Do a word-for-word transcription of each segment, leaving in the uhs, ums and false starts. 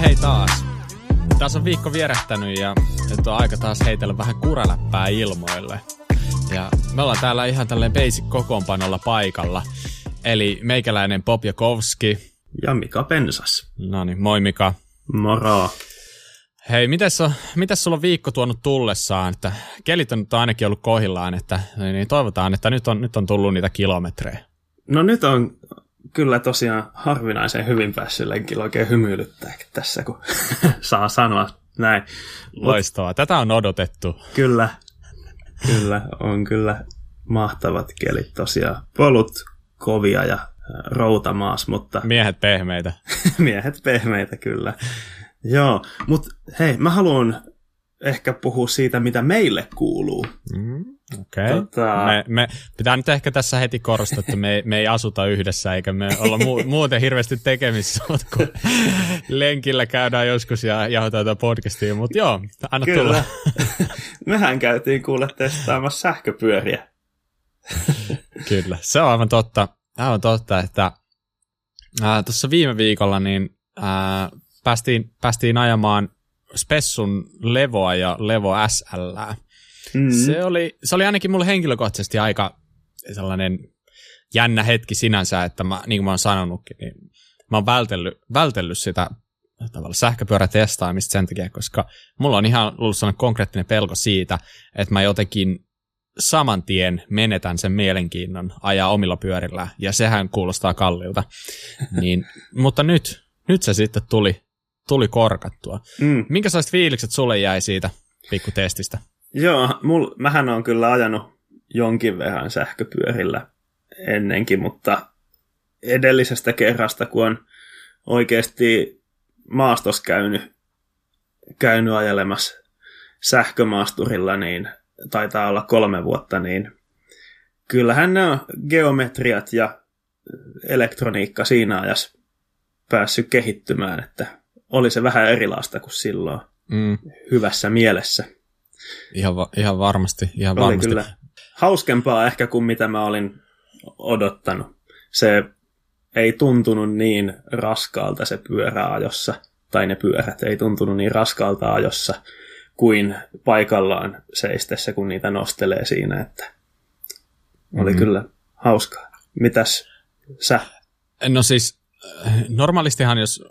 hei taas. Tässä on viikko vierähtänyt ja nyt on aika taas heitellä vähän kuraläppää ilmoille. Ja me ollaan täällä ihan tälleen basic-kokoonpanolla paikalla. Eli meikäläinen Popjakowski. Ja Mika Pensas. Noniin, moi Mika. Moro. Hei, mitäs, on, mitäs sulla on viikko tuonut tullessaan? Että kelit on nyt ainakin ollut kohillaan, että niin toivotaan, että nyt on, nyt on tullut niitä kilometrejä. No nyt on kyllä tosiaan harvinaisen hyvin päässyt lenkillä, oikein hymyilyttääkin tässä, kun saa sanoa näin. Loistavaa, tätä on odotettu. Kyllä, kyllä, on kyllä mahtavat kelit tosiaan. Polut kovia ja routamaas, mutta... Miehet pehmeitä. Miehet pehmeitä, kyllä. Joo, mutta hei, mä haluan ehkä puhua siitä, mitä meille kuuluu. Mm, Okei. Okay. Tota... Me, me, pitää nyt ehkä tässä heti korostaa, että me, me ei asuta yhdessä, eikä me olla mu- muuten hirveästi tekemissä, kun lenkillä käydään joskus ja jahotaan tätä podcastia, mutta joo, anna Kyllä. tulla. Mehän käytiin kuule testaamassa sähköpyöriä. Kyllä, se on aivan totta, aivan totta, että äh, tuossa viime viikolla niin... Äh, Päästiin, päästiin ajamaan Spessun Levoa ja Levo S L:ää. Mm. Se, oli, se oli ainakin mulle henkilökohtaisesti aika sellainen jännä hetki sinänsä, että mä, niin kuin mä oon sanonutkin, niin mä oon vältellyt, vältellyt sitä tavalla sähköpyörätestaamista sen takia, koska mulla on ihan ollut sellainen konkreettinen pelko siitä, että mä jotenkin saman tien menetän sen mielenkiinnon ajaa omilla pyörillä, ja sehän kuulostaa kalliilta. niin, mutta nyt, nyt se sitten tuli. Tuli korkattua. Mm. Minkälaiset fiilikset sulle jäi siitä pikkutestistä? Joo, mul, mähän on kyllä ajanut jonkin verran sähköpyörillä ennenkin, mutta edellisestä kerrasta, kun on oikeasti maastossa käynyt, käynyt ajelemassa sähkömaasturilla, niin taitaa olla kolme vuotta, niin kyllähän ne on geometriat ja elektroniikka siinä ajassa päässyt kehittymään, että oli se vähän erilaista kuin silloin mm. hyvässä mielessä. Ihan, va- ihan varmasti. Ihan oli varmasti. Kyllä hauskempaa ehkä kuin mitä mä olin odottanut. Se ei tuntunut niin raskaalta se pyöräajossa, tai ne pyörät ei tuntunut niin raskaalta ajossa kuin paikallaan seistessä, kun niitä nostelee siinä. Että oli mm-hmm. kyllä hauskaa. Mitäs sä? No siis normaalistihan jos...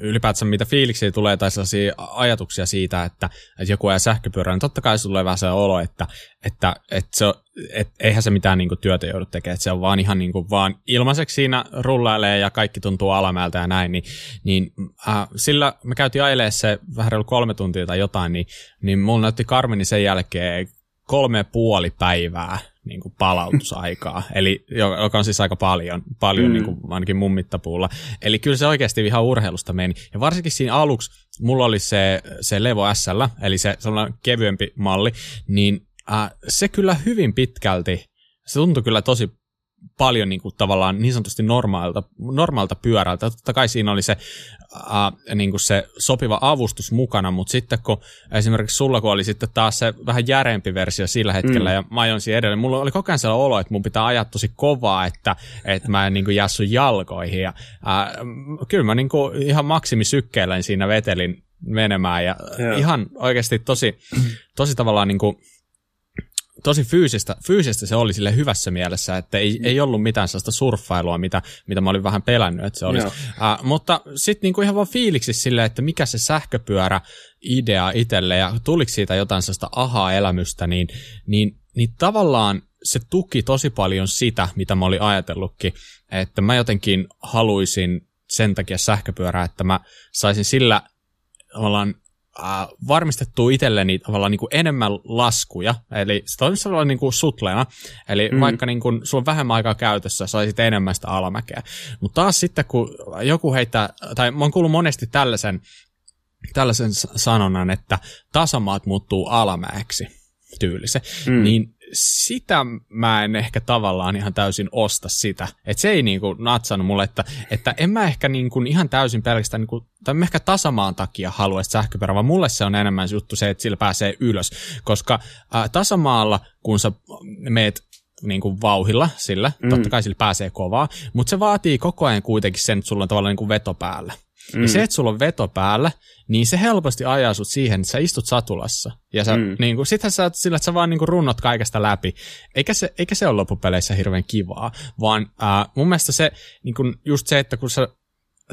ylipäätään mitä fiiliksiä tulee tai sellaisia ajatuksia siitä, että, että joku ajaa sähköpyörää, niin totta kai se tulee vähän se olo, että, että, että, se, että eihän se mitään niin kuin työtä joudu tekemään, että se on vaan ihan niin kuin vaan ilmaiseksi siinä rullailee ja kaikki tuntuu alamäeltä ja näin, niin, niin äh, sillä me käytiin ajelemaan se vähän reilu kolme tuntia tai jotain, niin, niin mulla näytti Karmini sen jälkeen kolme ja puoli päivää niin kuin palautusaikaa, eli, joka on siis aika paljon, paljon mm. niin kuin ainakin mun mittapuulla. Eli kyllä se oikeasti ihan urheilusta meni. Ja varsinkin siinä aluksi mulla oli se, se Levo S L, eli se sellainen kevyempi malli, niin äh, se kyllä hyvin pitkälti, se tuntui kyllä tosi paljon niin kuin tavallaan niin sanotusti normaalta, normaalta pyörältä. Totta kai siinä oli se, äh, niin kuin se sopiva avustus mukana, mutta sitten kun esimerkiksi sulla kun oli sitten taas se vähän järeempi versio sillä hetkellä mm. ja mä ajoin siihen edelleen, mulla oli koko ajan sellainen olo, että mun pitää ajaa tosi kovaa, että, että mä en niin kuin jää sun jalkoihin. Ja, äh, kyllä mä niin kuin ihan maksimisykkeelleni siinä vetelin menemään ja yeah. ihan oikeasti tosi, tosi tavallaan niin kuin tosi fyysistä, fyysistä se oli sille hyvässä mielessä, että ei, mm. ei ollut mitään sellaista surffailua, mitä, mitä mä olin vähän pelännyt, että se olisi. Uh, mutta sitten niinku ihan vaan fiiliksi silleen, että mikä se sähköpyörä-idea itselle ja tuliko siitä jotain sellaista aha-elämystä, niin, niin, niin tavallaan se tuki tosi paljon sitä, mitä mä olin ajatellutkin, että mä jotenkin haluaisin sen takia sähköpyörää, että mä saisin sillä tavallaan Uh, varmistettua itselleni tavallaan niin kuin enemmän laskuja, eli se toimisi tavallaan niin kuin sutleena, eli mm. vaikka niin kuin sulla on vähemmän aikaa käytössä, saisit enemmän sitä alamäkeä. Mutta taas sitten, kun joku heittää, tai mä oon kuullut monesti tällaisen, tällaisen sanonnan, että tasamaat muuttuu alamäeksi tyylisen, mm. niin sitä mä en ehkä tavallaan ihan täysin osta sitä. Että se ei niinku natsannut mulle, että, että en mä ehkä niinku ihan täysin pelkästään, niinku, tai mä ehkä tasamaan takia haluaisin sähköpyörää, vaan mulle se on enemmän juttu se, että sillä pääsee ylös. Koska ää, tasamaalla, kun sä meet niinku vauhilla sillä, mm. totta kai sillä pääsee kovaa, mutta se vaatii koko ajan kuitenkin sen, että sulla on tavallaan niinku veto päällä. Mm. Ja se, että sulla on veto päällä, niin se helposti ajaa sut siihen, että sä istut satulassa. Ja sä, mm. niin kun, sittenhän sä sillä, että sä vaan niin kun runnot kaikesta läpi. Eikä se, eikä se ole loppupeleissä hirveän kivaa, vaan ää, mun mielestä se, niin kun just se, että kun sä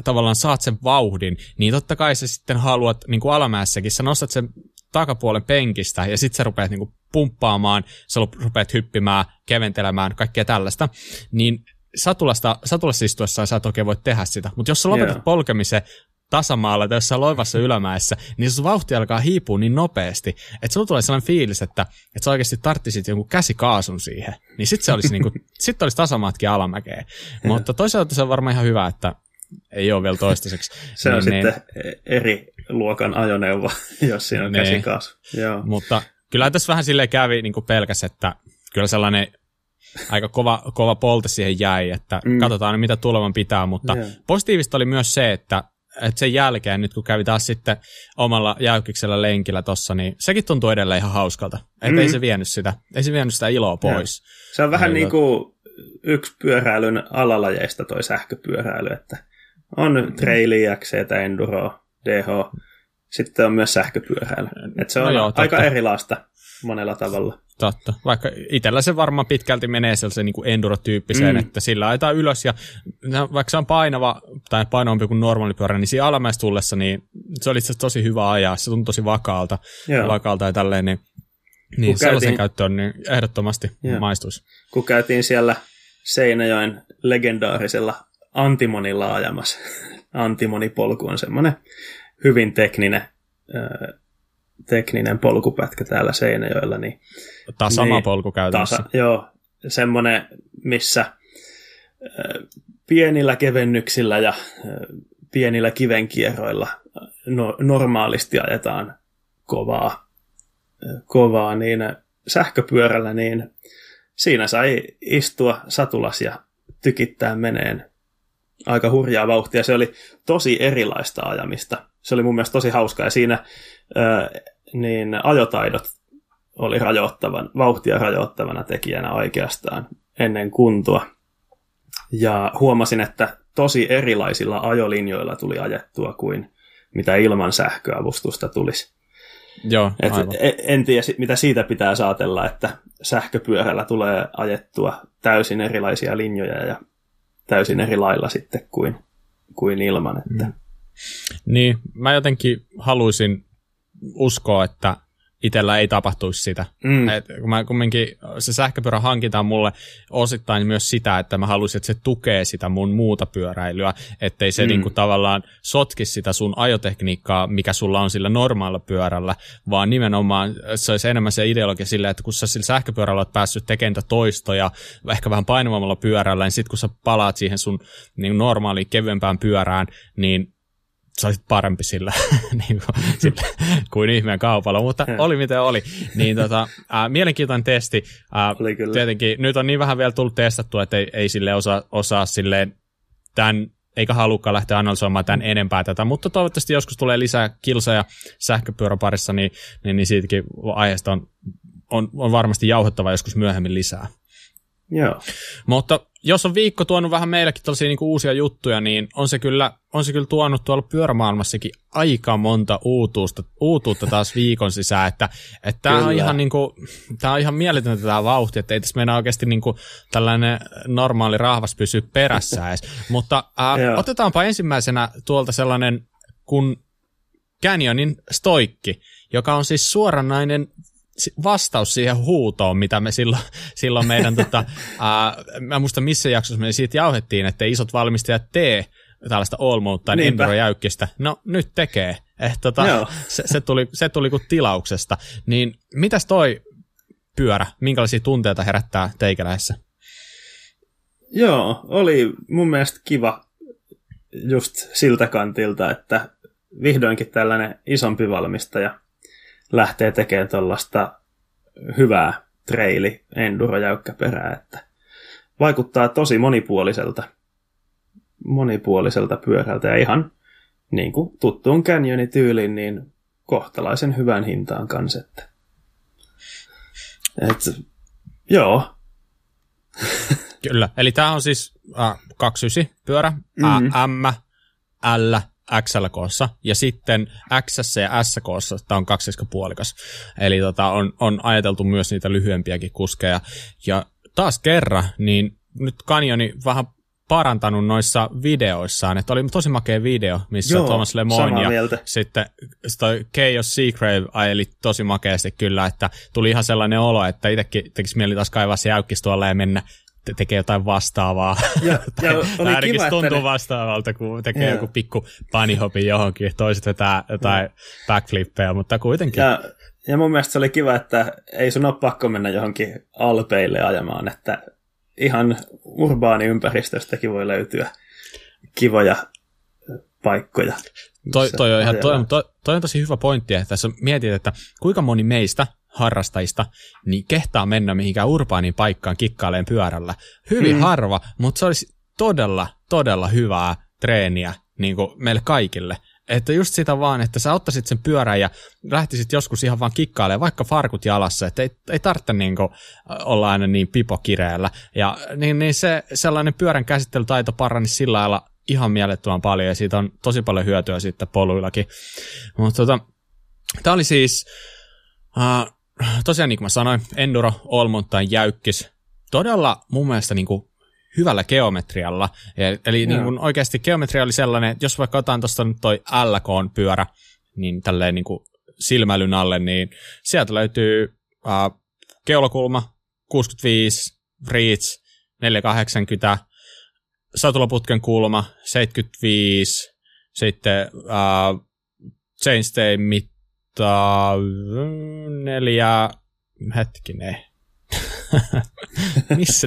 tavallaan saat sen vauhdin, niin totta kai sä sitten haluat, niin kuin alamäessäkin, sä nostat sen takapuolen penkistä ja sit sä rupeat niin kun pumppaamaan, sä rupeat hyppimään, keventelemään, kaikkea tällaista, niin satulasta, satulassa istuessaan sä et oikein voi tehdä sitä, mutta jos sä lopetat yeah. polkemisen tasamaalla tai jossain loivassa ylämäessä, niin sun vauhti alkaa hiipua niin nopeasti, että sulla tulee sellainen fiilis, että, että sä oikeasti tarttisit jonkun käsikaasun siihen, niin sit se olisi, niinku, sit olisi tasamaatkin alamäkeen. Mutta toisaalta se on varmaan ihan hyvä, että ei ole vielä toistaiseksi. Se on niin, sitten niin, eri luokan ajoneuvo, jos siinä on niin, käsikaasu. Joo. Mutta kyllä tässä vähän silleen kävi niin kuin pelkäs, että kyllä sellainen aika kova, kova polte siihen jäi, että mm. katsotaan mitä tulevan pitää, mutta yeah. positiivista oli myös se, että, että sen jälkeen nyt kun kävi taas sitten omalla jäykkiksellä lenkillä tossa, niin sekin tuntuu edelleen ihan hauskalta, että mm. ei se vienyt sitä, ei se vienyt sitä iloa pois. Yeah. Se on vähän niin kuin yksi pyöräilyn alalajeista toi sähköpyöräily, että on traili, X C, enduro, D H, sitten on myös sähköpyöräily, että se on no joo, aika erilaista monella tavalla. Totta. Vaikka itsellä se varmaan pitkälti menee sellaiseen niin kuin enduro-tyyppiseen, mm. että sillä ajetaan ylös ja vaikka se on painava tai painavampi kuin normaalipyörä, niin siinä alamäessä tullessa niin se oli itse asiassa tosi hyvä ajaa. Se tuntui tosi vakaalta, vakaalta ja tälleen, niin, niin sellaisen käytiin, käyttöön niin ehdottomasti joo. maistuisi. Kun käytiin siellä Seinäjoen legendaarisella Antimonilla ajamassa. Antimonipolku on semmoinen hyvin tekninen öö, tekninen polkupätkä täällä Seinäjoella. Niin, tämä sama niin, polku käytännössä. Tasa, joo, semmoinen, missä ä, pienillä kevennyksillä ja ä, pienillä kivenkierroilla no, normaalisti ajetaan kovaa, ä, kovaa niin sähköpyörällä, niin siinä sai istua satulas ja tykittää meneen aika hurjaa vauhtia. Se oli tosi erilaista ajamista. Se oli mun mielestä tosi hauskaa ja siinä Öö, niin ajotaidot oli rajoittavan, vauhtia rajoittavana tekijänä oikeastaan ennen kuntoa. Ja huomasin, että tosi erilaisilla ajolinjoilla tuli ajettua kuin mitä ilman sähköavustusta tulisi. Joo, et, en tiedä, mitä siitä pitää saatella, että sähköpyörällä tulee ajettua täysin erilaisia linjoja ja täysin eri lailla sitten kuin, kuin ilman. Että. Mm. Niin, mä jotenkin haluaisin uskoa, että itsellä ei tapahtuisi sitä. Mm. Et kun mä kumminkin, se sähköpyörä hankitaan mulle osittain myös sitä, että mä haluaisin, että se tukee sitä mun muuta pyöräilyä, ettei se mm. niinku tavallaan sotki sitä sun ajotekniikkaa, mikä sulla on sillä normaalilla pyörällä, vaan nimenomaan se olisi enemmän se ideologia sillä, että kun sä sillä sähköpyörällä olet päässyt tekemään toistoja, ehkä vähän painavammalla pyörällä, niin sit kun sä palaat siihen sun niin normaaliin kevyempään pyörään, niin sä olisit parempi sillä, niin kuin, sillä kuin ihmeen kaupalla, mutta oli miten oli. Niin, tota, ää, mielenkiintoinen testi. Ää, tietenkin nyt on niin vähän vielä tullut testattua, että ei, ei sille osaa, osaa silleen tämän, eikä halukkaan lähteä analysoimaan tämän enempää tätä, mutta toivottavasti joskus tulee lisää kilsoja sähköpyöräparissa, niin, niin, niin siitäkin aiheesta on, on, on varmasti jauhottava joskus myöhemmin lisää. Joo. Mutta jos on viikko tuonut vähän meillekin tällaisia niinku uusia juttuja, niin on se kyllä, on se kyllä tuonut tuolla pyörämaailmassakin aika monta uutuutta, uutuutta taas viikon sisään, että tämä on ihan niinku, tää on ihan mieletöntä tämä vauhti, että ei tässä meinaa oikeasti niinku tällainen normaali rahvas pysyä perässä edes. Mutta äh, otetaanpa ensimmäisenä tuolta sellainen kun Canyonin stoikki, joka on siis suoranainen vastaus siihen huutoon, mitä me silloin, silloin meidän, tota, ää, mä muista missä jaksossa me siitä jauhettiin, että isot valmistajat tee tällaista all mode tai enduro-jäykkistä. No nyt tekee. Eh, tota, se, se tuli, se tuli kuin tilauksesta. Niin mitäs toi pyörä, minkälaisia tunteita herättää teikäläisessä? Joo, oli mun mielestä kiva just siltä kantilta, että vihdoinkin tällainen isompi valmistaja lähtee tekemään tuollaista hyvää treili enduro-jäykkäperää, että vaikuttaa tosi monipuoliselta, monipuoliselta pyörältä ja ihan niin kuin tuttuun Canyonin tyyliin, niin kohtalaisen hyvän hintaan kanssa. Että. Et, joo. Kyllä, eli tämä on siis äh, kaksikymmentäyhdeksän pyörä, mm-hmm. Ä, M, L, X L K:ssa ja sitten X:ssä ja S K:ssa tämä on kaksipuolikas. Eli tota, on, on ajateltu myös niitä lyhyempiäkin kuskeja. Ja taas kerran, niin nyt Canyoni vähän parantanut noissa videoissaan, että oli tosi makea video, missä Joo, Thomas Lemoine ja mieltä. Sitten Chaos Seacrave ajeli tosi makeasti kyllä, että tuli ihan sellainen olo, että itsekin tekisi mieli taas kaivaa se jäykkis tuolla ja mennä te- tekee jotain vastaavaa. Ja, tai, ja oli ainakin kiva, tuntuu ne... vastaavalta, kun tekee ja. joku pikku bunnyhopin johonkin, toiset vetää jotain backflippejä, mutta kuitenkin. Ja, ja mun mielestä se oli kiva, että ei sun ole pakko mennä johonkin alpeille ajamaan, että ihan urbaaniympäristöstäkin voi löytyä kivoja paikkoja. Toi, toi, on ihan, toi, toi, toi on tosi hyvä pointti, että tässä mietit, että kuinka moni meistä harrastajista niin kehtaa mennä mihinkään urbaaniin paikkaan kikkaileen pyörällä. Hyvin mm. harva, mutta se olisi todella, todella hyvää treeniä niin kuin meille kaikille. Että just sitä vaan, että sä ottaisit sen pyörän ja lähtisit joskus ihan vaan kikkailemaan, vaikka farkut jalassa, että ei, ei tarvitse niin kuin olla aina niin pipokireellä. Ja niin, niin se sellainen pyörän käsittelytaito parani sillä lailla ihan mielettömän paljon, ja siitä on tosi paljon hyötyä sitten poluillakin. Mutta tota, tää oli siis, äh, tosiaan niin kuin mä sanoin, enduro, olmontain jäykkis, todella mun mielestä niin kuin hyvällä geometrialla. Eli niin kuin oikeasti geometria oli sellainen, että jos vaikka otan tuosta nyt toi L K-pyörä, niin tälleen niin kuin silmäilyn alle, niin sieltä löytyy äh, keulakulma, kuusikymmentäviisi, reach, neljäsataakahdeksankymmentä, satulaputken kulma, seitsemänkymmentäviisi, sitten äh, chainstay mitta, neljä, hetkinen, missä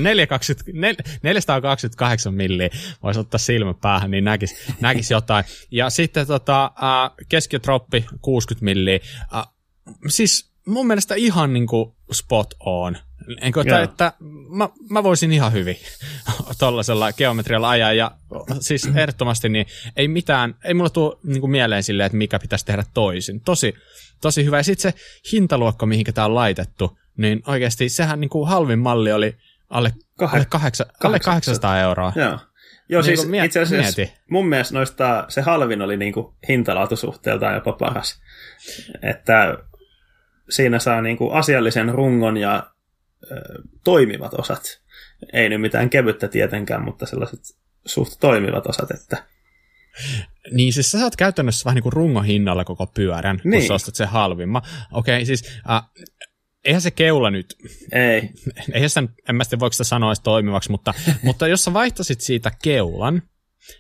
neljäsataakaksikymmentäkahdeksan milliä voisi ottaa silmä päähän, niin näkisi, näkisi jotain. Ja sitten tota, keskiotroppi kuusikymmentä milliä. Siis mun mielestä ihan niinku spot on. Enkö, että, että mä, mä voisin ihan hyvin tuollaisella geometrialla ajaa. Ja siis ehdottomasti niin ei mitään, ei mulla tule niinku mieleen silleen, että mikä pitäisi tehdä toisin. Tosi, tosi hyvä. Ja sitten se hintaluokka, mihinkä tää on laitettu, niin oikeasti sehän niin kuin halvin malli oli alle, Kahe, alle, kahdeksa, alle kahdeksansataa euroa. Joo, Joo niin siis miet, itse asiassa mieti. Mun mielestä noista se halvin oli niin kuin hintalaatusuhteeltaan jopa paras. Että siinä saa niin kuin asiallisen rungon ja äh, toimivat osat. Ei nyt mitään kevyttä tietenkään, mutta sellaiset suht toimivat osat, että... Niin siis sä saat käytännössä vähän niin kuin rungon hinnalla koko pyörän, niin. Kun sä ostat sen halvimman. Okei, okay, siis... Äh, Eihän se keula nyt, ei. Eihän sitä, en mä sitten voiko sitä sanoa toimivaksi, mutta, mutta jos sä vaihtasit siitä keulan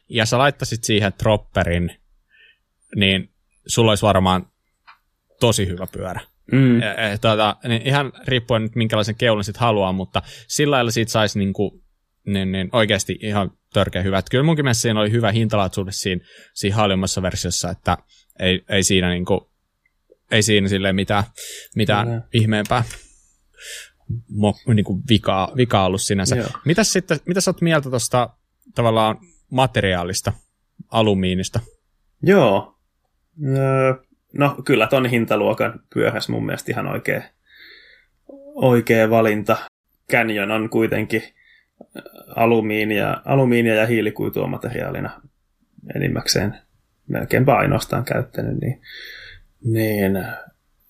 ja sä laittasit siihen tropperin, niin sulla olisi varmaan tosi hyvä pyörä. Mm. Tuota, niin ihan riippuen nyt minkälaisen keulan sit haluaa, mutta sillä lailla siitä saisi niinku, niin, niin oikeasti ihan törkeä hyvä. Et kyllä munkin mielestä siinä oli hyvä hintalaatuisuus siinä, siinä halvimmassa versiossa, että ei, ei siinä niinku... Ei siinä silleen mitään, mitään no, no. ihmeempää Mo, niin kuin vikaa, vikaa ollut sinänsä. Mitäs sitten, mitä sä oot mieltä tuosta tavallaan materiaalista, alumiinista? Joo. No kyllä ton hintaluokan pyöräs mun mielestä ihan oikea, oikea valinta. Canyon on kuitenkin alumiinia, alumiinia ja hiilikuitua materiaalina enimmäkseen melkeinpä ainoastaan käyttänyt, niin Niin,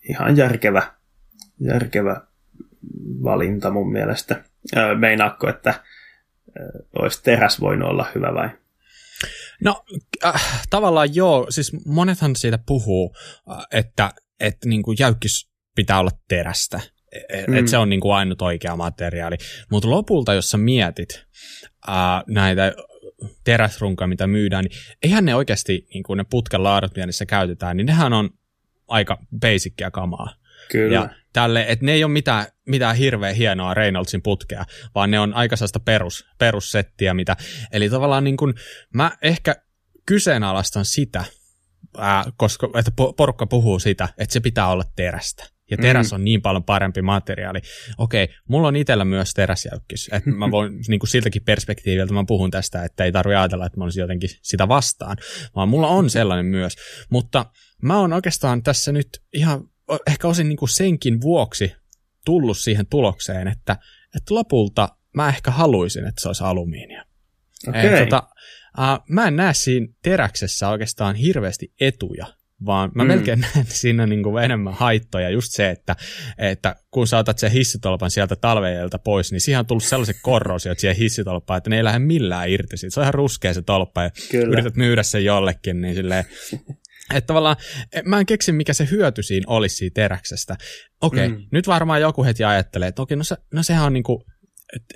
ihan järkevä, järkevä valinta mun mielestä. Meinaatko, että olisi teräs voinut olla hyvä vai? No, äh, tavallaan joo. Siis monethan siitä puhuu, että, että niin kuin jäykkis pitää olla terästä. Mm. Että se on niin kuin ainut oikea materiaali. Mutta lopulta, jos sä mietit äh, näitä... teräsrunkoja, mitä myydään, niin eihän ne oikeasti, niin kuin ne putkelaadat, mitä niissä käytetään, niin nehän on aika basickiä kamaa. Kyllä. Ja tälle, että ne ei ole mitään, mitään hirveän hienoa Reynoldsin putkea, vaan ne on aika sellaista perus, perussettiä, mitä, eli tavallaan niin kuin, mä ehkä kyseenalaistan sitä, ää, koska, että porukka puhuu sitä, että se pitää olla terästä. Ja teräs on niin paljon parempi materiaali. Okei, mulla on itsellä myös teräsjäykkis. Että mä voin niin kuin siltäkin perspektiiviltä mä puhun tästä, että ei tarvitse ajatella, että mä olisin jotenkin sitä vastaan. Vaan mulla on sellainen myös. Mutta mä oon oikeastaan tässä nyt ihan ehkä osin niin kuin senkin vuoksi tullut siihen tulokseen, että, että lopulta mä ehkä haluaisin, että se olisi alumiinia. Okei. Tota, Uh, mä en näe siinä teräksessä oikeastaan hirveästi etuja, vaan mä mm. melkein näen siinä niin kuin enemmän haittoja. Just se, että, että kun sä otat sen hissitolpan sieltä talveelta pois, niin siihen on tullut sellaiset korrosiot siihen hissitolpaan, että ne ei lähde millään irti siitä. Se on ihan ruskea se tolppa ja Kyllä. yrität myydä sen jollekin, niin silleen... Että tavallaan mä en keksi, mikä se hyöty siinä olisi siinä teräksestä. Okei, okay, mm. nyt varmaan joku heti ajattelee, että okei, okay, no, se, no sehän on niinku,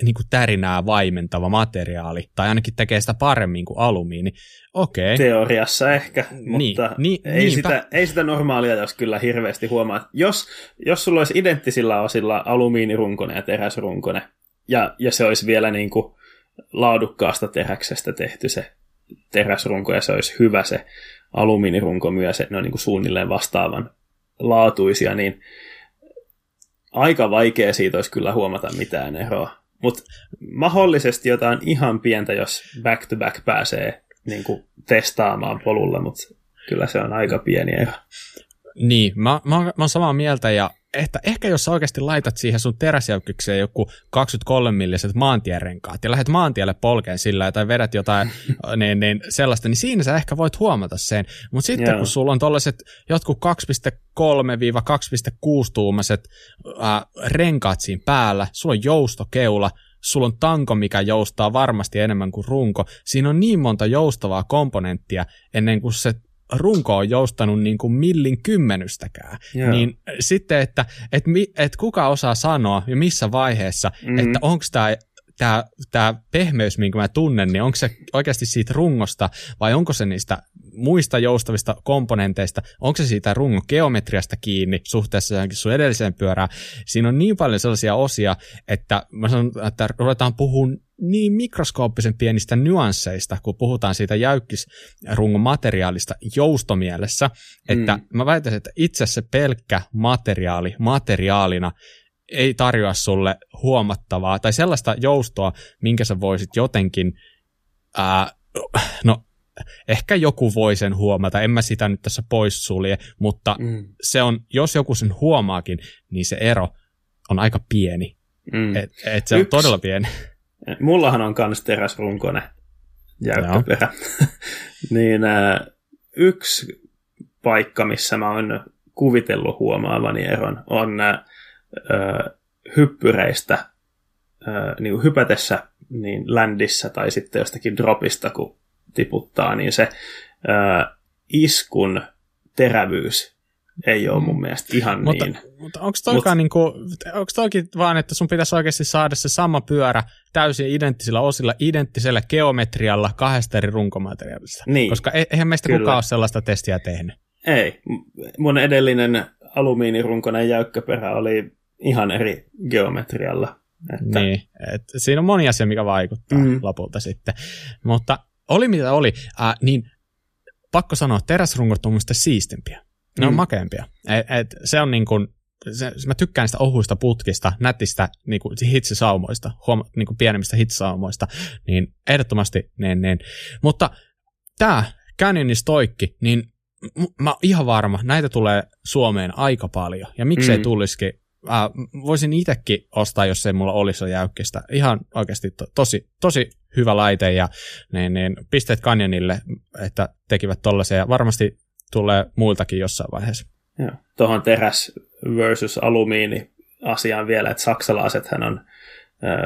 niinku tärinää vaimentava materiaali, tai ainakin tekee sitä paremmin kuin alumiini. Okei. Okay. Teoriassa ehkä, mutta niin, niin, ei, sitä, ei sitä normaalia, jos kyllä hirveästi huomaa. Jos, jos sulla olisi identtisillä osilla alumiinirunkone ja teräsrunkone, ja, ja se olisi vielä niinku laadukkaasta teräksestä tehty se teräsrunko, ja se olisi hyvä se alumiinirunko myös, että ne on niin kuin suunnilleen vastaavan laatuisia, niin aika vaikea siitä olisi kyllä huomata mitään eroa. Mutta mahdollisesti jotain ihan pientä, jos back-to-back pääsee niin kuin testaamaan polulla, mutta kyllä se on aika pieni ero. Niin, mä, mä, mä oon samaa mieltä, ja että ehkä jos sä oikeasti laitat siihen sun teräsjäykkykseen joku kaksikymmentäkolme milliset maantierenkaat ja lähdet maantielle polkeen sillä tai vedät jotain niin, niin, sellaista, niin siinä sä ehkä voit huomata sen. Mutta sitten yeah. kun sulla on tollaiset jotkut kaksi pilkku kolme kaksi pilkku kuusi tuumaiset äh, renkaat siinä päällä, sulla on joustokeula, sulla on tanko, mikä joustaa varmasti enemmän kuin runko. Siinä on niin monta joustavaa komponenttia ennen kuin se runko on joustanut niin kuin millin kymmenystäkään, Joo. niin sitten, että et, et kuka osaa sanoa ja missä vaiheessa, mm-hmm. että onko tämä tää, tää pehmeys, minkä mä tunnen, niin onko se oikeasti siitä rungosta vai onko se niistä muista joustavista komponenteista, onko se siitä rungon geometriasta kiinni suhteessa johonkin sun edelliseen pyörään. Siinä on niin paljon sellaisia osia, että mä sanon, että ruvetaan puhumaan niin mikroskooppisen pienistä nyansseista, kun puhutaan siitä jäykkisrungon materiaalista joustomielessä, että mm. mä väitäisin, että itse se pelkkä materiaali materiaalina ei tarjoa sulle huomattavaa tai sellaista joustoa, minkä sä voisit jotenkin, ää, no ehkä joku voi sen huomata, en mä sitä nyt tässä poissulje, mutta mm. se on, jos joku sen huomaakin, niin se ero on aika pieni, mm. että et se Yks. on todella pieni. Mullahan on kans teräsrunkone jäykkäperä. Niin ä, yksi paikka, missä mä oon kuvitellut huomaavani eron, on ä, hyppyreistä ä, niin hypätessä niin ländissä tai sitten jostakin dropista, kun tiputtaa, niin se ä, iskun terävyys ei ole mun mielestä ihan mutta, niin. Mutta onko toikaan Mut, niinku, toikin vaan, että sun pitäisi oikeasti saada se sama pyörä täysin identtisillä osilla, identtisellä geometrialla kahdesta eri runkomateriaalista? Niin, koska eihän meistä kyllä. kukaan ole sellaista testiä tehnyt. Ei. Mun edellinen alumiinirunkoinen jäykkäperä oli ihan eri geometrialla. Että... Niin. Et siinä on moni asia, mikä vaikuttaa mm. lopulta sitten. Mutta oli mitä oli, äh, niin pakko sanoa, että teräsrunkot on mun siistimpiä. Ne on mm. makeampia. Et, et, se on niin kuin, se, mä tykkään sitä ohuista putkista, nätistä niin kuin hitsisaumoista, huoma, niin kuin pienemmistä hitsisaumoista, niin ehdottomasti ne, ne. Mutta tämä Canyonin stoikki, niin m- mä oon ihan varma, näitä tulee Suomeen aika paljon. Ja miksei mm. tulisikin, äh, voisin itsekin ostaa, jos ei mulla olisi ole jäykkistä. Ihan oikeasti to, tosi, tosi hyvä laite ja ne, ne, pisteet Canyonille, että tekivät tollaisia. Varmasti tulee muiltakin jossain vaiheessa. Joo. Tuohon teräs versus alumiini asiaan vielä, että saksalaisethän on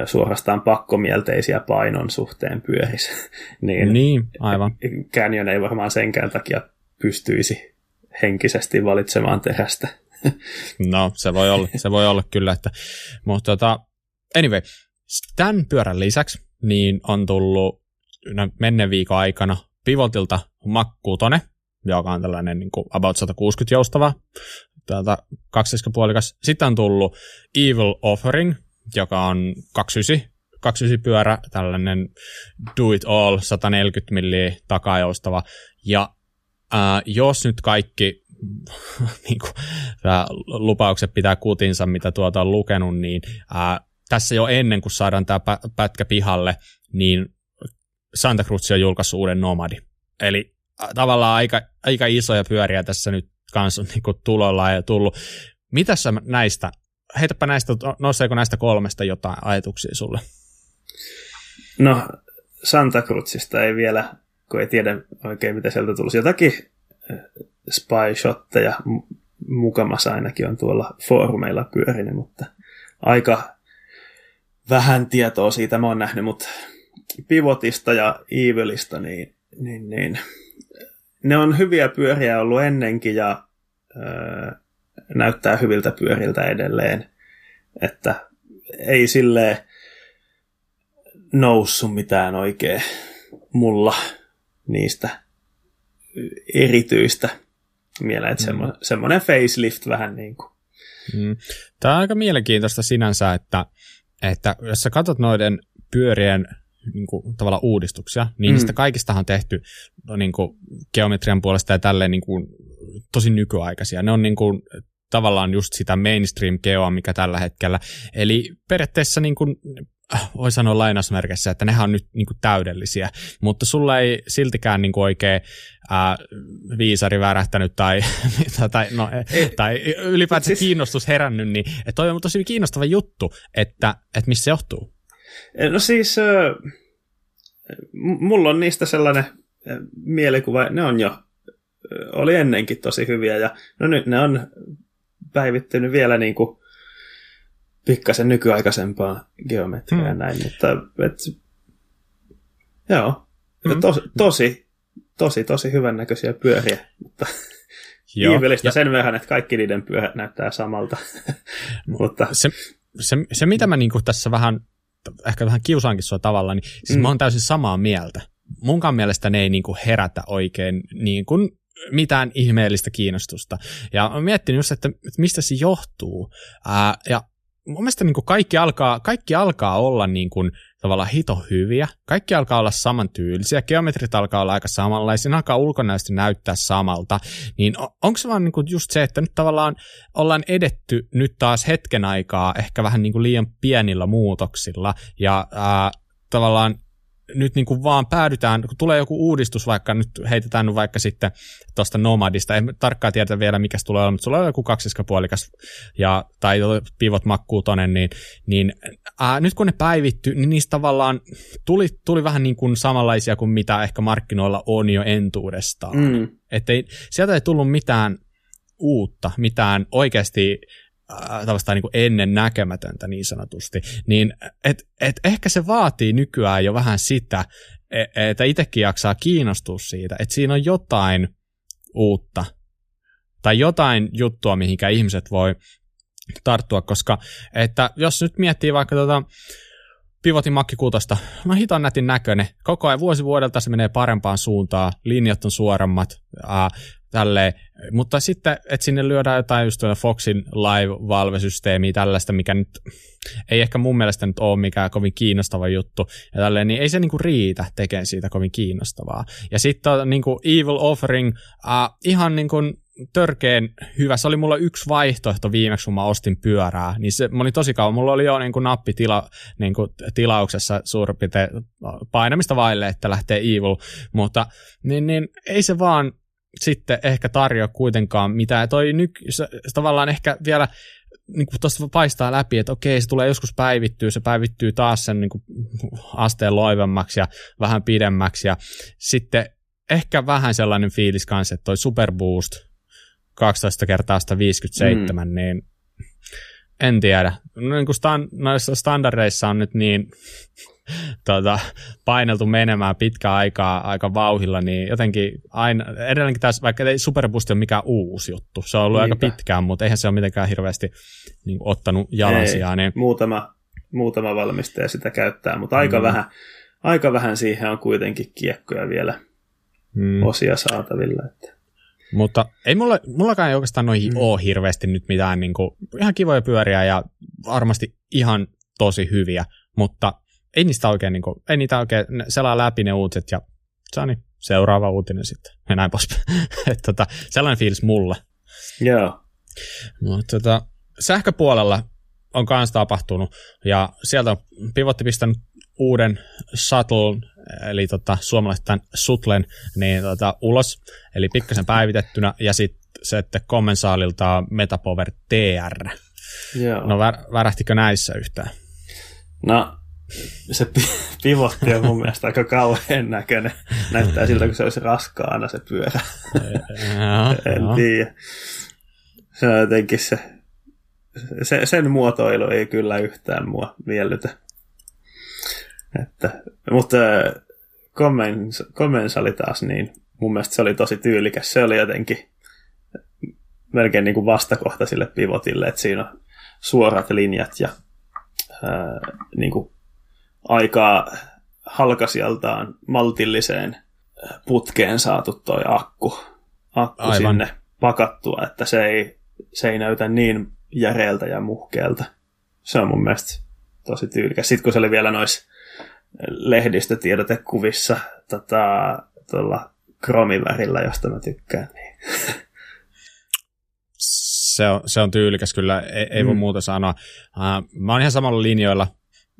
ö, suorastaan pakkomielteisiä painon suhteen pyörissä. niin, niin, aivan. Canyon ei varmaan senkään takia pystyisi henkisesti valitsemaan terästä. No, se voi olla, se voi olla kyllä. Että, mutta tota, anyway, tämän pyörän lisäksi niin on tullut no, menneen viikon aikana Pivotilta Makkutone, joka on tällainen niin kuin about sata kuusikymmentä joustava, täältä kaksiseiska puolikas. Sitten on tullut Evil Offering, joka on kaksikymmentäyhdeksän pyörä, tällainen do it all, sata neljäkymmentä milliä takajoustava. Ja ää, jos nyt kaikki niin kuin, tää, lupaukset pitää kutinsa, mitä tuota on lukenut, niin ää, tässä jo ennen kuin saadaan tämä pätkä pihalle, niin Santa Cruz on julkaissut uuden Nomadi. Eli tavallaan aika, aika isoja pyöriä tässä nyt kanssa niin tulolla ja tullut. Mitäs sä näistä, heitäpä näistä, nouseeko näistä kolmesta jotain ajatuksia sulle? No, Santa Cruzista ei vielä kun ei tiedä oikein, mitä sieltä tulisi. Jotakin spy-shotteja mukamassa ainakin on tuolla foorumeilla pyörinyt, mutta aika vähän tietoa siitä mä oon nähnyt, mutta Pivotista ja Evilistä, niin, niin, niin ne on hyviä pyöriä ollut ennenkin ja öö, näyttää hyviltä pyöriltä edelleen, että ei silleen noussut mitään oikein mulla niistä erityistä mieleen, että mm. semmoinen facelift vähän niin kuin. Mm. Tämä on aika mielenkiintoista sinänsä, että, että jos sä katsot noiden pyörien niin kuin, tavallaan uudistuksia, niin mm. niistä kaikistahan on tehty niin kuin, geometrian puolesta ja tälleen niin kuin, tosi nykyaikaisia. Ne on niin kuin, tavallaan just sitä mainstream-geoa, mikä tällä hetkellä. Eli periaatteessa niin kuin, voi sanoa lainausmerkissä, että nehän on nyt niin kuin, täydellisiä, mutta sulla ei siltikään niin kuin, oikein ää, viisari värähtänyt tai, tai, no, tai ylipäätään siis kiinnostus herännyt, niin toi on tosi kiinnostava juttu, että, että missä se johtuu. No siis, mulla on niistä sellainen mielikuva, ne on jo, oli ennenkin tosi hyviä ja no nyt ne on päivittynyt vielä niin kuin pikkasen nykyaikaisempaan geometriaan ja mm. näin, mutta et, joo, mm. tos, tosi, tosi, tosi hyvännäköisiä pyöriä, mutta Evilistä sen verran, että kaikki niiden pyörät näyttää samalta. mutta se, se, se mitä mä niinku tässä vähän ehkä vähän kiusaankin sua tavalla, niin siis mm. mä oon täysin samaa mieltä. Munkaan mielestä ne ei niinku herätä oikein niinku mitään ihmeellistä kiinnostusta. Ja mä oon miettinyt just, että mistä se johtuu. Ää, ja mun mielestä niinku kaikki, alkaa, kaikki alkaa olla niinku tavallaan hito hyviä. Kaikki alkaa olla samantyylisiä. Geometrit alkaa olla aika samanlaisia. Ne alkaa ulkonäöisesti näyttää samalta. Niin on, onko se vaan niinku just se, että nyt tavallaan ollaan edetty nyt taas hetken aikaa ehkä vähän niinku liian pienillä muutoksilla ja ää, tavallaan nyt niin kuin vaan päädytään, kun tulee joku uudistus, vaikka nyt heitetään nyt vaikka sitten tuosta Nomadista, en tarkkaan tiedä vielä mikä se tulee olla, mutta sulla on joku kaksiskapuolikas ja, tai Pivot makkuutonen, niin, niin ää, nyt kun ne päivitty, niin niistä tavallaan tuli, tuli vähän niin kuin samanlaisia kuin mitä ehkä markkinoilla on jo entuudestaan. Mm. Että sieltä ei tullut mitään uutta, mitään oikeasti tällaista niin kuin ennen näkemätöntä niin sanotusti, niin et, et ehkä se vaatii nykyään jo vähän sitä, että itsekin jaksaa kiinnostua siitä, että siinä on jotain uutta tai jotain juttua, mihinkä ihmiset voi tarttua, koska että jos nyt miettii vaikka tuota Pivotin makkikuutosta, no hitaan nätin näköinen, koko ajan vuosi vuodelta se menee parempaan suuntaan, linjat on suorammat, ää, tälleen. Mutta sitten, että sinne lyödään jotain just Foxin live-valvesysteemiä, tällaista, mikä nyt ei ehkä mun mielestä nyt ole mikään kovin kiinnostava juttu, ja tälleen, niin ei se niinku riitä tekemään siitä kovin kiinnostavaa. Ja sitten on niinku Evil Offering, äh, ihan niinku törkeen hyvä. Se oli mulla yksi vaihtoehto viimeksi, kun mä ostin pyörää, niin se oli tosi kauan. Mulla oli jo niinku nappitila, niinku tilauksessa suurin piirtein painamista vaille, että lähtee Evil, mutta niin, niin ei se vaan sitten ehkä tarjoa kuitenkaan mitään. Toi nyt tavallaan ehkä vielä niin tuosta paistaa läpi, että okei, se tulee joskus päivittyä, se päivittyy taas sen niin asteen loivemmaksi ja vähän pidemmäksi. Ja sitten ehkä vähän sellainen fiilis kanssa, että toi Superboost kaksitoista kertaa sata viisikymmentäseitsemän, mm. niin en tiedä. No, niin stand, noissa standardeissa on nyt niin Tuota, paineltu menemään pitkää aikaa aika vauhilla, niin jotenkin aina, edelleenkin tässä, vaikka ei Superboost ole mikään uusi juttu, se on ollut niinpä aika pitkään, mutta eihän se ole mitenkään hirveästi niin kuin, ottanut jalansijaa. Niin muutama, muutama valmistaja sitä käyttää, mutta aika, mm. vähän, aika vähän siihen on kuitenkin kiekkoja vielä mm. osia saatavilla. Että. Mutta ei mulla, mullakaan ei oikeastaan noihin mm. ole hirveästi nyt mitään niin kuin, ihan kivoja pyöriä ja varmasti ihan tosi hyviä, mutta ei niistä oikein, niin kuin, ei niitä oikein selaa läpi ne uutiset ja saa niin, seuraava uutinen sitten ja näin poispäin. tota, sellainen fiilis mulle. Joo. Yeah. Tota, sähköpuolella on kanssa tapahtunut ja sieltä on Pivotti pistänyt uuden Shuttle, eli tota, suomalaisten Sutlen, niin, tota, ulos, eli pikkasen päivitettynä ja sitten sitten Commencalilta Metapower T R. Yeah. No värähtikö näissä yhtään? No. se pivotti on mun mielestä aika kauhean näköinen. Näyttää siltä, kun se olisi raskaana se pyörä. En tiedä. Se on jotenkin se, se, sen muotoilu ei kyllä yhtään mua miellytä. Että, mutta kommens, kommens oli taas niin, mun mielestä se oli tosi tyylikäs. Se oli jotenkin melkein niin kuin vastakohta sille pivotille, että siinä on suorat linjat ja ää, niin kuin aika halkasijaltaan maltilliseen putkeen saatu toi akku, akku Aivan. sinne pakattua, että se ei, se ei näytä niin järeeltä ja muhkeelta. Se on mun mielestä tosi tyylikäs. Sitten kun se oli vielä noissa lehdistötiedotekuvissa tota, tuolla kromivärillä, josta mä tykkään, niin... Se on, se on tyylikäs kyllä, ei, ei voi mm. muuta sanoa. Uh, mä oon ihan samalla linjoilla.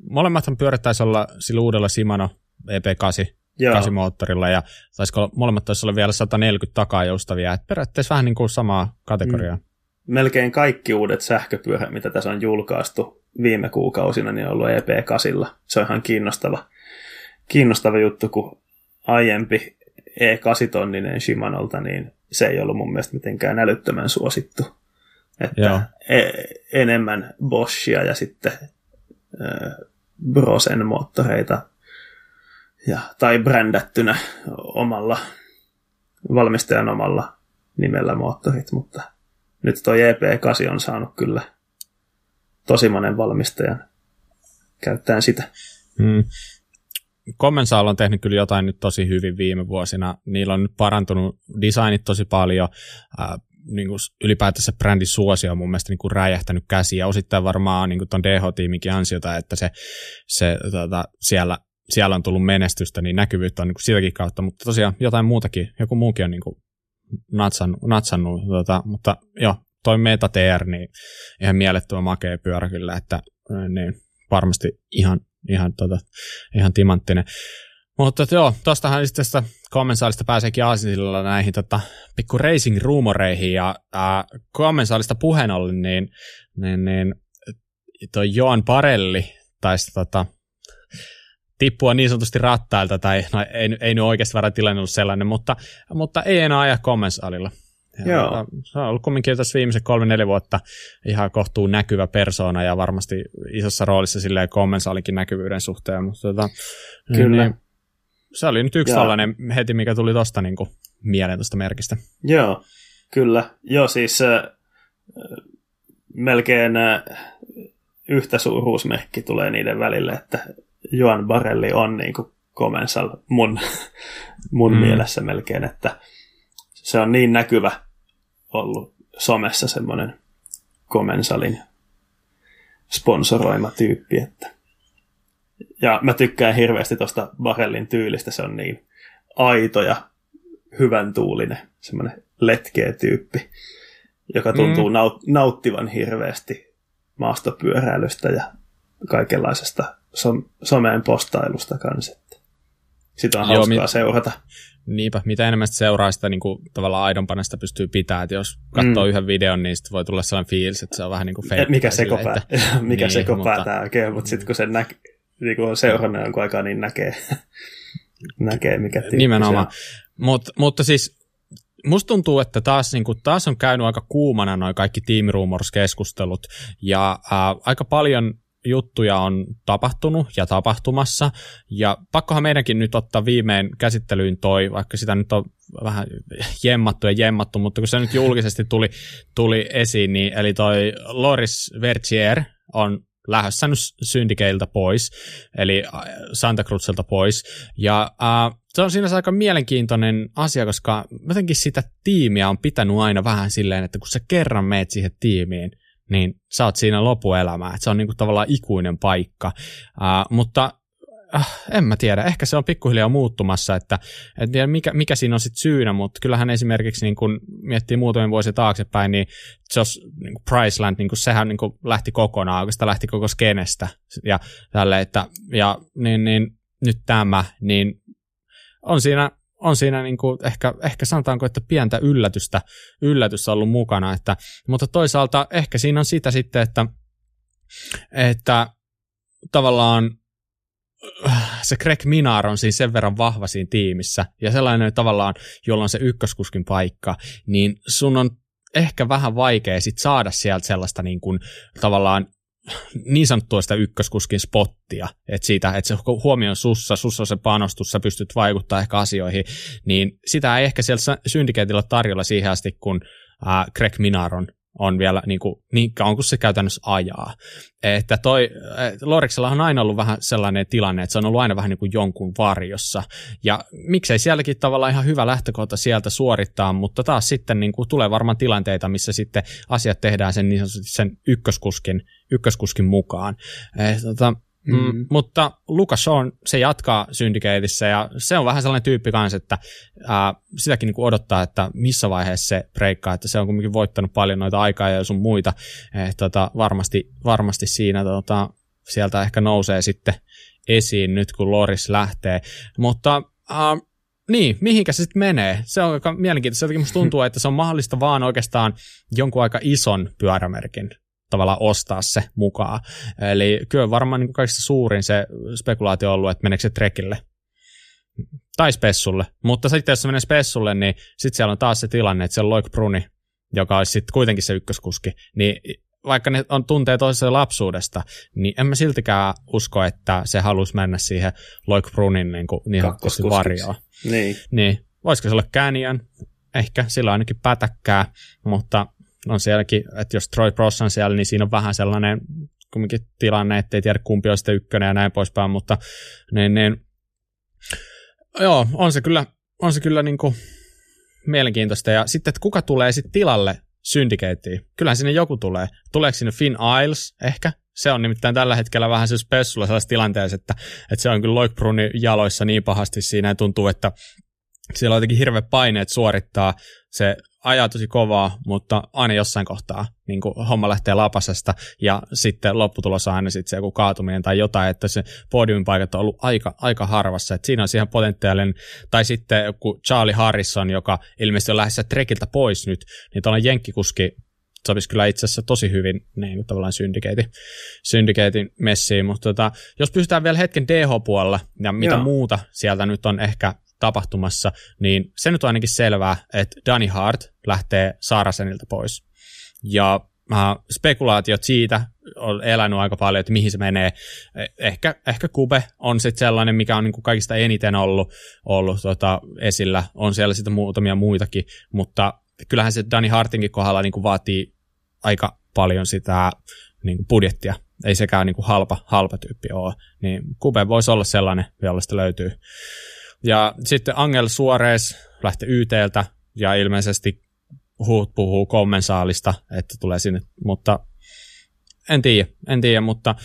Molemmathan pyörittäisi olla sillä uudella Shimano E P kahdeksan moottorilla ja taisiko, molemmat taisi olla vielä sata neljäkymmentä takaa joustavia. Et periaatteessa vähän niin kuin samaa kategoriaa. Mm. Melkein kaikki uudet sähköpyörät, mitä tässä on julkaistu viime kuukausina, niin on ollut E P kahdeksan. Se on ihan kiinnostava, kiinnostava juttu, kun aiempi E kahdeksan-tonninen Shimanolta, niin se ei ollut mun mielestä mitenkään älyttömän suosittu. Että e- enemmän Boschia ja sitten ö, Brosnan moottoreita ja, tai brändättynä omalla valmistajan omalla nimellä moottorit, mutta nyt tuo E P kahdeksan on saanut kyllä tosi monen valmistajan käyttäen sitä. Hmm. Commencal on tehnyt kyllä jotain nyt tosi hyvin viime vuosina. Niillä on nyt parantunut designit tosi paljon. Niin kuin ylipäätänsä brändin suosio on mun mielestä niin kuin räjähtänyt käsiin ja osittain varmaan niin kuin ton D H-tiimikin ansiota, että se, se, tota, siellä, siellä on tullut menestystä, niin näkyvyyttä on niin kuin sitäkin kautta, mutta tosiaan jotain muutakin, joku muukin on niin kuin natsannut, natsannut tota, mutta joo, toi Meta T R, niin ihan mielettömän makea pyörä kyllä, että niin, varmasti ihan, ihan, tota, ihan timanttinen. Mutta joo, tuostahan itse asiassa Commencalista pääseekin aasinsillalla näihin tota, pikku racing-ruumoreihin, ja ää, Commencalista puheen ollen, niin, niin, niin toi Joan Barelli taisi tota, tippua niin sanotusti rattailta, tai no, ei, ei nyt oikeasti varmaan tilanne ollut sellainen, mutta, mutta ei enää aja Commencalilla. Joo. Se on ollut kumminkin tässä viimeiset kolme neljä vuotta ihan kohtuun näkyvä persoona, ja varmasti isossa roolissa silleen Commencalinkin näkyvyyden suhteen. Mutta, tota, kyllä. Niin, se oli nyt yksi tällainen heti, mikä tuli tuosta niin mieleen tuosta merkistä. Joo, kyllä. Joo, siis äh, melkein äh, yhtä suuruusmerkki tulee niiden välille, että Joan Barelli on niin kuin Commencal mun, mun mm. mielessä melkein, että se on niin näkyvä ollut somessa semmoinen Commencalin sponsoroima tyyppi, että ja mä tykkään hirveästi tuosta Barellin tyylistä, se on niin aito ja hyvän tuulinen, semmoinen letkeä tyyppi, joka tuntuu mm. naut- nauttivan hirveästi maastopyöräilystä ja kaikenlaisesta som- someen postailusta kanssa. Sitä on Joo, hauskaa mit- seurata. Niinpä, mitä enemmän sitä seuraa, sitä niin kuin, tavallaan aidompana sitä pystyy pitämään. Et jos katsoo mm. yhden videon, niin sitten voi tulla sellainen fiilis, että se on vähän niin kuin fake. Mikä sekopää niin, mutta... tämä oikein, mutta sitten kun sen näkee, niin kun on seurannut jonkun aikaa, niin näkee, näkee mikä tyyppi nimenomaan. Se on. Mut, mutta siis musta tuntuu, että taas, niin kun, taas on käynyt aika kuumana noi kaikki Team Rumors-keskustelut, ja äh, aika paljon juttuja on tapahtunut ja tapahtumassa, ja pakkohan meidänkin nyt ottaa viimein käsittelyyn toi, vaikka sitä nyt on vähän jemmattu ja jemmattu, mutta kun se nyt julkisesti tuli, tuli esiin, niin eli toi Loris Vergier on lähdössä nyt Syndicateilta pois, eli Santa Cruzilta pois, ja äh, se on siinä aika mielenkiintoinen asia, koska jotenkin sitä tiimiä on pitänyt aina vähän silleen, että kun sä kerran meet siihen tiimiin, niin sä oot siinä lopuelämää, että se on niinku tavallaan ikuinen paikka, äh, mutta äh, en mä tiedä, ehkä se on pikkuhiljaa muuttumassa, että en tiedä mikä, mikä siinä on sit syynä, mutta kyllähän esimerkiksi niin kun miettii muutamia vuosia taaksepäin, niin jos niin Priceland, niin sehän niin lähti kokonaan, oikeastaan lähti koko skenestä ja tälle, että ja niin, niin, nyt tämä, niin on siinä on siinä niin kuin ehkä, ehkä sanotaanko, että pientä yllätystä, yllätystä on ollut mukana, että, mutta toisaalta ehkä siinä on sitä sitten, että, että tavallaan se Greg Minnaar on siinä sen verran vahva siinä tiimissä ja sellainen tavallaan, jolla on se ykköskuskin paikka, niin sun on ehkä vähän vaikea sit saada sieltä sellaista niin kuin, tavallaan niin sanottua sitä ykköskuskin spottia, että siitä, että se huomio on sussa, sussa on se panostus, sä pystyt vaikuttamaan ehkä asioihin, niin sitä ei ehkä siellä syndikeetillä tarjolla siihen asti, kun ää, Greg Minnaar on, on vielä niin, kuin, niin kauan kuin se käytännössä ajaa. Että toi, Loriksella on aina ollut vähän sellainen tilanne, että se on ollut aina vähän niin kuin jonkun varjossa, ja miksei sielläkin tavallaan ihan hyvä lähtökohta sieltä suorittaa, mutta taas sitten niin kuin tulee varmaan tilanteita, missä sitten asiat tehdään sen, niin sanotusti sen ykköskuskin ykköskuskin mukaan. Eh, tota, mm. m, mutta Luca Shaw, se jatkaa Syndicateissa ja se on vähän sellainen tyyppi kanssa, että ää, sitäkin niinku odottaa, että missä vaiheessa se breikkaa, että se on kuitenkin voittanut paljon noita aikaa ja sun muita. Eh, tota, varmasti, varmasti siinä tota, sieltä ehkä nousee sitten esiin nyt, kun Loris lähtee. Mutta ää, niin, mihinkä se sitten menee? Se on aika mielenkiintoista. Jotenkin musta tuntuu, että se on mahdollista vaan oikeastaan jonkun aika ison pyörämerkin tavallaan ostaa se mukaan. Eli kyllä varmaan niin kaikista suurin se spekulaatio on ollut, että meneekö se Trekille tai Spessulle. Mutta sitten jos se menee Spessulle, niin sitten siellä on taas se tilanne, että se on Loïc Bruni, joka olisi sitten kuitenkin se ykköskuski. Niin vaikka ne on tuntee toisesta lapsuudesta, niin en mä siltikään usko, että se halusi mennä siihen Loïc Brunin niin, niin hakkusti varjoon. Niin. Niin. Voisiko se olla Canyon? Ehkä, sillä ainakin pätäkkää, mutta on sielläkin, että jos Troy Brosnan siellä, niin siinä on vähän sellainen kumminkin tilanne, ettei tiedä kumpi on sitten ykkönen ja näin poispäin, mutta niin, niin, joo, on se kyllä, on se kyllä niin kuin mielenkiintoista. Ja sitten, että kuka tulee sitten tilalle Syndicateen? Kyllähän sinne joku tulee. Tuleeko sinne Finn Iles ehkä? Se on nimittäin tällä hetkellä vähän se Spessulla sellaisessa tilanteessa, että, että se on kyllä Loïc Brunin jaloissa niin pahasti siinä ja tuntuu, että siellä on jotenkin hirveä paineet suorittaa se ajaa tosi kovaa, mutta aina jossain kohtaa niin kun homma lähtee lapasesta ja sitten lopputulos on aina sitten se joku kaatuminen tai jotain, että se podiumpaikat on ollut aika, aika harvassa. Et siinä on siihen potentiaalinen, tai sitten joku Charlie Harrison, joka ilmeisesti on lähdössä Trekiltä pois nyt, niin tuolla jenkkikuski sopisi kyllä itse asiassa tosi hyvin niin tavallaan Syndicateen messiin, mutta tota, jos pystytään vielä hetken D H-puolella ja mitä Joo. muuta sieltä nyt on ehkä tapahtumassa, niin se nyt on ainakin selvää, että Danny Hart lähtee Saracenilta pois. Ja äh, spekulaatiot siitä on elänyt aika paljon, että mihin se menee. Ehkä, ehkä Kube on sitten sellainen, mikä on niinku kaikista eniten ollut, ollut tota, esillä. On siellä sitten muutamia muitakin, mutta kyllähän se Danny Hartinkin kohdalla niinku vaatii aika paljon sitä niinku budjettia. Ei sekään niinku halpa, halpa tyyppi ole. Niin Kube voisi olla sellainen, jolla sitä löytyy. Ja sitten Angel Suárez lähtee Y T:ltä ja ilmeisesti huut puhuu Commencalista, että tulee sinne, mutta en tiedä, en tiedä, mutta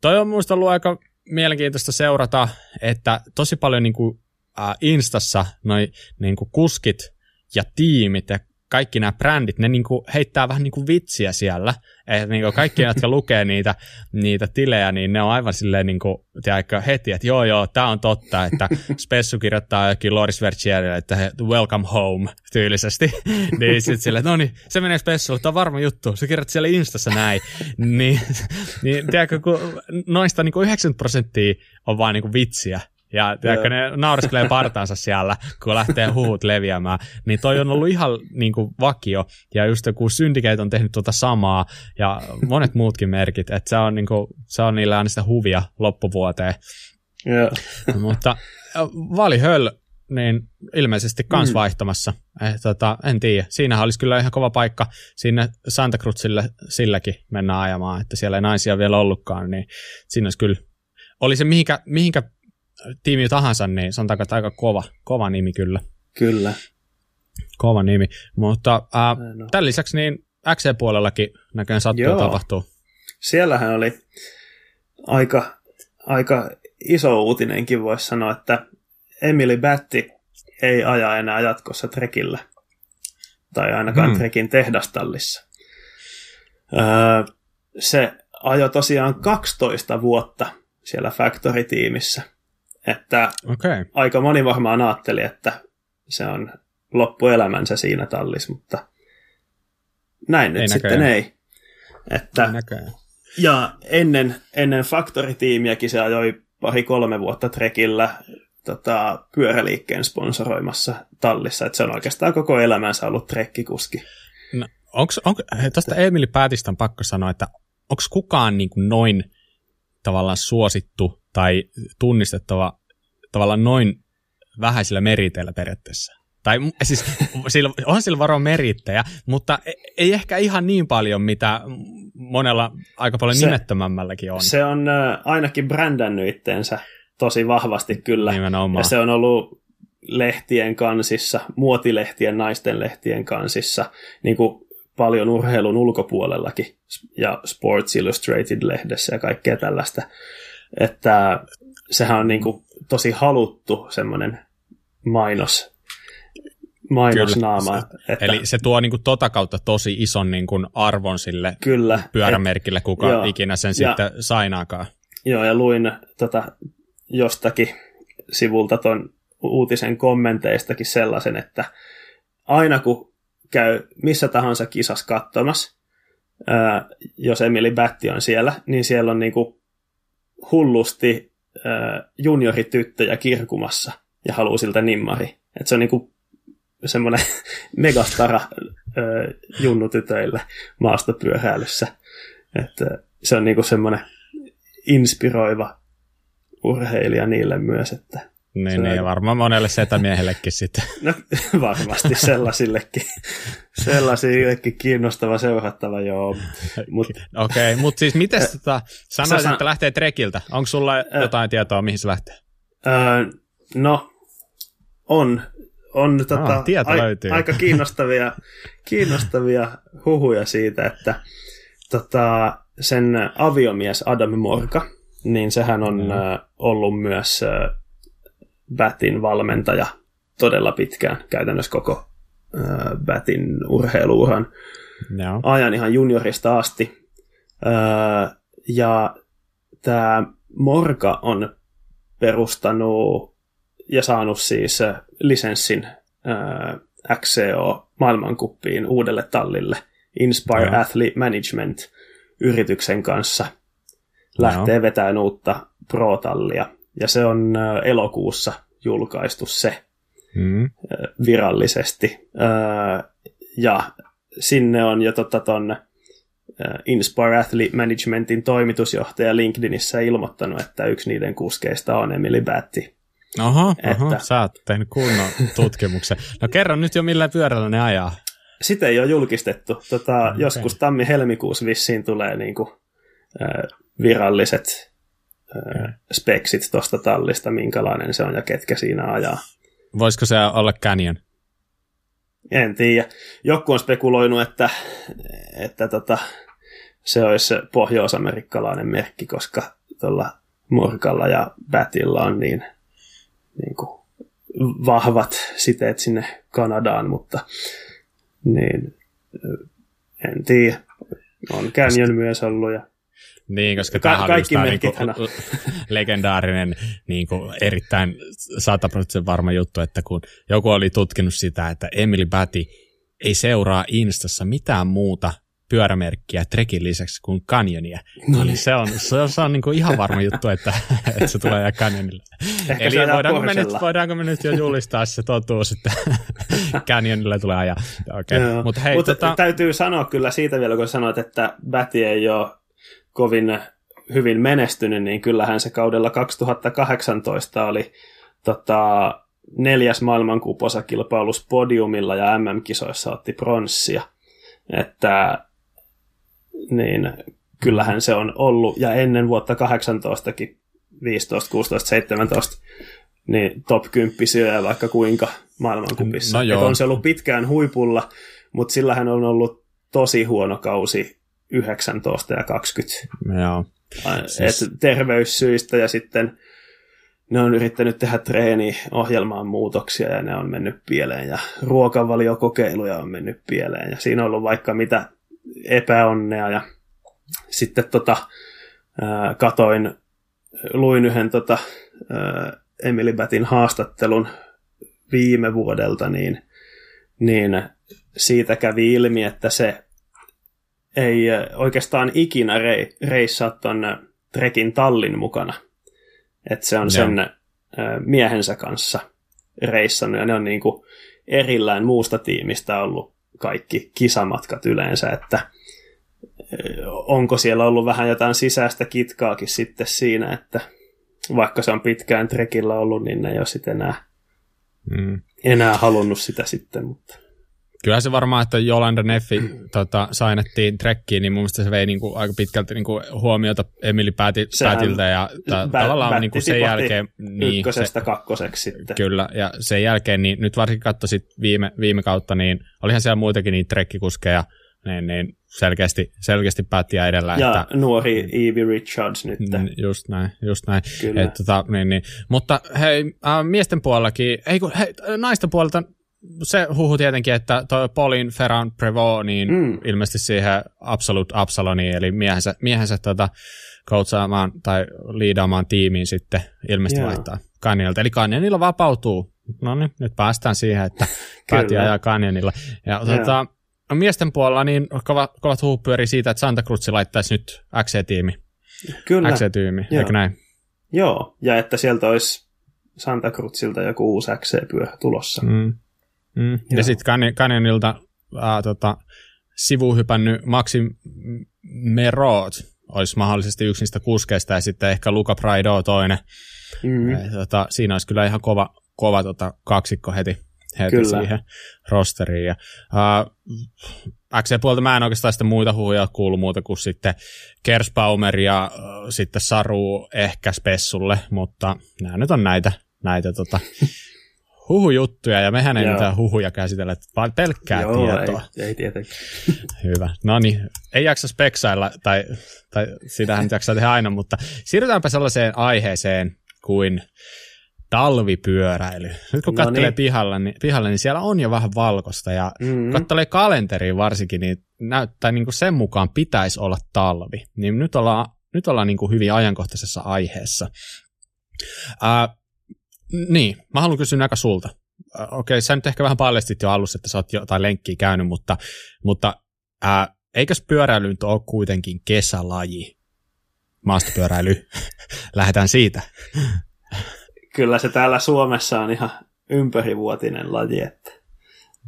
toi on minusta ollut aika mielenkiintoista seurata, että tosi paljon niin kuin, äh, Instassa noi niin kuin kuskit ja tiimit ja kaikki nämä brändit, ne niin kuin heittää vähän niin kuin vitsiä siellä, että niin kuin kaikki, jotka lukee niitä, niitä tilejä, niin ne on aivan silleen niin kuin, tiedätkö, heti, että joo, joo, tämä on totta, että Spessu kirjoittaa jokin Loris Vergierille, että he, welcome home, tyylisesti, niin sitten silleen, no niin, se menee Spessulle, tämä on varma juttu, se kirjoittaa siellä Instassa näin, niin, niin tiedätkö, kun noista niin kuin yhdeksänkymmentä prosenttia on vaan niin kuin vitsiä, ja tiedätkö, ne nauriskelee partaansa siellä, kun lähtee huhut leviämään. Niin toi on ollut ihan niin kuin vakio. Ja just kun Syndicate on tehnyt tuota samaa ja monet muutkin merkit, että se on, niin kuin, se on niillä aina sitä huvia loppuvuoteen. Yeah. Mutta Valihöl niin ilmeisesti kans mm. vaihtamassa. Eh, tota, en tiedä. Siinähän olisi kyllä ihan kova paikka sinne Santa Cruzille silläkin mennä ajamaan, että siellä ei naisia vielä ollutkaan. Niin siinä olisi kyllä, oli se mihinkä, mihinkä tiimi tahansa, niin sanotaanko, että aika kova, kova nimi kyllä. Kyllä. Kova nimi, mutta ää, tämän lisäksi niin X C-puolellakin näköjään sattuu tapahtuu. Siellähän oli aika, aika iso uutinenkin, voisi sanoa, että Emily Batty ei aja enää jatkossa Trekillä, tai ainakaan hmm. Trekin tehdastallissa. Öö, se ajoi tosiaan kaksitoista vuotta siellä Factory-tiimissä. Että okay. Aika moni varmaan ajatteli, että se on loppuelämänsä siinä tallissa, mutta näin nyt ei sitten näköjään. ei. Että ei ja ennen, ennen Factory-tiimiäkin se ajoi pari kolme vuotta Trekillä tota, pyöräliikkeen sponsoroimassa tallissa. Että se on oikeastaan koko elämänsä ollut trekkikuski. No, onks, onko, tuosta Emily Battysta on pakko sanoa, että onko kukaan niin kuin noin tavallaan suosittu tai tunnistettava tavallaan noin vähäisillä meriteillä periaatteessa? Tai siis sillä, on sillä varoin merittejä, mutta ei ehkä ihan niin paljon, mitä monella aika paljon se, nimettömämmälläkin on. Se on ainakin brändännyt itteensä tosi vahvasti kyllä. Nimenomaan. Ja se on ollut lehtien kansissa, muotilehtien, naisten lehtien kansissa, niin kuin paljon urheilun ulkopuolellakin ja Sports Illustrated-lehdessä ja kaikkea tällaista. Että sehän on niin kuin tosi haluttu semmoinen mainos. Mainosnaama. Että... Eli se tuo niinku tota kautta tosi ison niinku arvon sille kyllä, pyörämerkille, et, kuka joo, ikinä sen ja, sitten sainaakaan. Joo, ja luin tota, jostakin sivulta ton uutisen kommenteistakin sellaisen, että aina kun käy missä tahansa kisassa katsomassa, ää, jos Emily Batty on siellä, niin siellä on niinku hullusti ää, juniorityttöjä kirkumassa ja haluaa siltä nimmari. Et se on niinku semmoinen megastara junnutytöillä maastopyöräilyssä. Että se on niinku semmoinen inspiroiva urheilija niille myös. Että niin, niin on... varmaan monelle setämiehellekin sitten. No, varmasti sellaisillekin. Sellaisillekin kiinnostava, seurattava, joo. Mut... Okei, okay, mutta siis miten tota, sanoisit, san... että lähtee Trekiltä? Onko sulla äh... jotain tietoa, mihin se lähtee? Äh, no, on. On no, tota, a, aika kiinnostavia, kiinnostavia huhuja siitä, että tota, sen aviomies Adam Morka, niin sehän on mm. ä, ollut myös ä, Battyn valmentaja todella pitkään, käytännössä koko ä, Battyn urheiluuran no. ajan ihan juniorista asti. Ä, ja tämä Morka on perustanut ja saanut siis lisenssin äh, X C O-maailmankuppiin uudelle tallille Inspire Joo. Athlete Management-yrityksen kanssa. Lähtee Joo. vetämään uutta pro-tallia, ja se on äh, elokuussa julkaistu se hmm. äh, virallisesti. Äh, ja sinne on jo tota, ton, äh, Inspire Athlete Managementin toimitusjohtaja LinkedInissä ilmoittanut, että yksi niiden kuskeista on Emily Batty. Oho, että... oho, sä oot tehnyt kunnon tutkimuksen. No kerro nyt jo, millä pyörällä ne ajaa. Sitä ei ole julkistettu. Tota, no, okay. Joskus tammi-helmikuussa vissiin tulee niinku, äh, viralliset äh, speksit tuosta tallista, minkälainen se on ja ketkä siinä ajaa. Voisiko se olla Canyon? En tiedä. Joku on spekuloinut, että, että tota, se olisi pohjois-amerikkalainen merkki, koska tuolla Morkalla ja Battylla on niin... Niin kuin vahvat siteet sinne Kanadaan, mutta niin, en tiedä. On Canyon myös ollut. Ja... Niin, koska Ka- tämä kaikki on niin kuin, legendaarinen, niin kuin erittäin sataprosenttisen varma juttu, että kun joku oli tutkinut sitä, että Emily Batty ei seuraa Instassa mitään muuta pyörämerkkiä Trekin lisäksi kuin Canyonia. No niin. Se on, se on, se on niin kuin ihan varma juttu, että, että se tulee jää Canyonille. Ehkä eli voidaanko me, nyt, voidaanko me nyt jo julistaa se totuus, että Canyonille tulee ajaa. Okay. No. Mut hei, Mut tota... täytyy sanoa kyllä siitä vielä, kun sanoit, että Batty ei ole kovin hyvin menestynyt, niin kyllähän se kaudella kaksituhattakahdeksantoista oli tota, neljäs maailmankuposakilpailus podiumilla ja M M-kisoissa otti pronssia. Että niin kyllähän se on ollut, ja ennen vuotta kahdeksantoistakin, viisitoista, kuusitoista, seitsemäntoista, niin top kymmenen syöjä vaikka kuinka maailmankupissa. No joo. On se ollut pitkään huipulla, mutta sillähän on ollut tosi huono kausi yhdeksäntoista ja kaksikymmentä. Joo. Siis... Et terveyssyistä, ja sitten ne on yrittänyt tehdä treeniohjelmaan muutoksia, ja ne on mennyt pieleen, ja ruokavaliokokeiluja on mennyt pieleen, ja siinä on ollut vaikka mitä epäonnea, ja sitten tota, äh, katoin, luin yhden tota, äh, Emily Battyn haastattelun viime vuodelta, niin, niin siitä kävi ilmi, että se ei oikeastaan ikinä rei, reissaa ton Trekin tallin mukana, Että se on no. sen ö, miehensä kanssa reissannut, ja ne on niin kuin erillään muusta tiimistä ollut kaikki kisamatkat yleensä, että onko siellä ollut vähän jotain sisäistä kitkaakin sitten siinä, että vaikka se on pitkään trekillä ollut, niin ne ei ole sitten enää, mm. enää halunnut sitä sitten. Mutta. Kyllä se varmaan, että Jolanda Neffi tota, sainettiin trekkiin, niin mun mielestä se vei niinku aika pitkälti niinku huomiota Emily Battiltä ja ta- bä- tavallaan niinku sen jälkeen... Niin, ykkösestä se, kakkoseksi sitten. Kyllä, ja sen jälkeen, niin nyt varsinkin katsoisit viime, viime kautta, niin olihan siellä muitakin niitä trekkikuskeja, niin, niin selkeästi, selkeästi päättiä edellä. Ja että, nuori Evie Richards nyt. Just näin, just näin. Et, tota, niin, niin. Mutta hei, äh, miesten puolellakin, ei kun, hei, naisten puolelta se huhu tietenkin, että toi Pauline Ferrand-Prevot, niin mm. ilmeisesti siihen Absolute Absaloniin, eli miehensä, miehensä tota, coachaamaan tai liidaamaan tiimiin sitten ilmeisesti yeah. vaihtaa Canyonilta. Eli Canyonilla vapautuu. No niin, nyt päästään siihen, että päättiä ajaa Canyonilla. Ja yeah. tota... Miesten puolella niin kovat, kovat huuhu pyörii siitä, että Santa Cruz laittaisi nyt X C-tiimi. Kyllä. X C-tiimi, eikö näin? Joo, ja että sieltä olisi Santa Cruzilta joku uusi X C-pyöhä tulossa. Mm. Mm. Ja sitten Canyonilta äh, tota, sivuhypännyt Maxim Merod olisi mahdollisesti yksi niistä kuskeista, ja sitten ehkä Luca Praido toinen. Mm. E, tota, siinä olisi kyllä ihan kova, kova tota, kaksikko heti. heti Kyllä. siihen rosteriin. Ja, äh, X C-puolta mä en oikeastaan sitä muita huhuja kuullut muuta kuin sitten Kerspaumer ja äh, sitten Saru ehkä Spessulle, mutta nämä nyt on näitä, näitä tota, huhujuttuja, ja mehän ei Joo. mitään huhuja käsitellä, vaan pelkkää Joo, tietoa. Ei, ei tietenkin. Hyvä. No niin, ei jaksa speksailla, tai, tai sitähän nyt jaksaa tehdä aina, mutta siirrytäänpä sellaiseen aiheeseen kuin talvipyöräily. Nyt kun katselee Noniin. pihalla, niin, pihalla, niin siellä on jo vähän valkoista, ja mm-hmm. katselee kalenteriin varsinkin, niin näyttää niin kuin sen mukaan pitäisi olla talvi. Niin nyt ollaan, nyt ollaan niin kuin hyvin ajankohtaisessa aiheessa. Ää, niin, mä haluan kysyä aika sulta. Ää, okei, sä nyt ehkä vähän paljastit jo alussa, että sä oot jotain lenkkiä käynyt, mutta, mutta ää, eikös pyöräily nyt ole kuitenkin kesälaji? Maastopyöräily. Lähdetään siitä. Kyllä se täällä Suomessa on ihan ympärivuotinen laji, että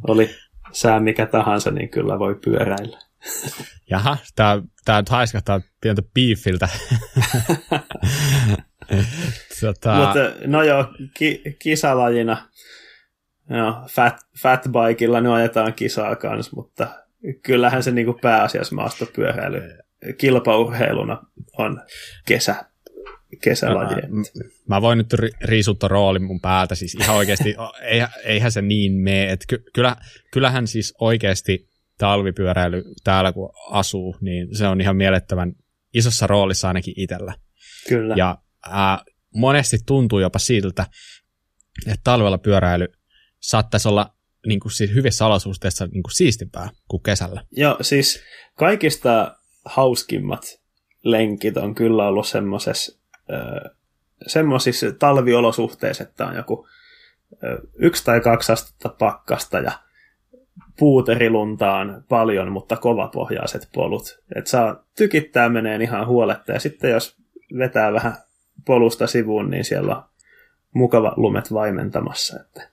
oli sää mikä tahansa, niin kyllä voi pyöräillä. Jaha, tää, tää nyt haiskahtaa pientä biifiltä. tota... Mutta no joo, ki, kisalajina, no, fat, fatbikella ne ajetaan kisaa kanssa, mutta kyllähän se niinku pääasiassa maastopyöräily kilpaurheiluna on kesä. Kesälajien. Mä, mä voin nyt ri, riisuttaa roolin mun päältä, siis ihan oikeasti, eihän, eihän se niin mene, että ky, kyllähän, kyllähän siis oikeasti talvipyöräily täällä kun asuu, niin se on ihan mielettömän isossa roolissa ainakin itsellä. Kyllä. Ja ää, monesti tuntuu jopa siltä, että talvella pyöräily saattaisi olla niin kuin siis hyvissä olosuhteissa niin kuin siistimpää kuin kesällä. Joo, siis kaikista hauskimmat lenkit on kyllä ollut semmoisessa semmoisissa talviolosuhteissa, että on joku yksi tai kaksi astetta pakkasta ja puuterilunta on paljon, mutta kovapohjaiset polut. Että saa tykittää, menee ihan huoletta, ja sitten jos vetää vähän polusta sivuun, niin siellä on mukava lumet vaimentamassa. Että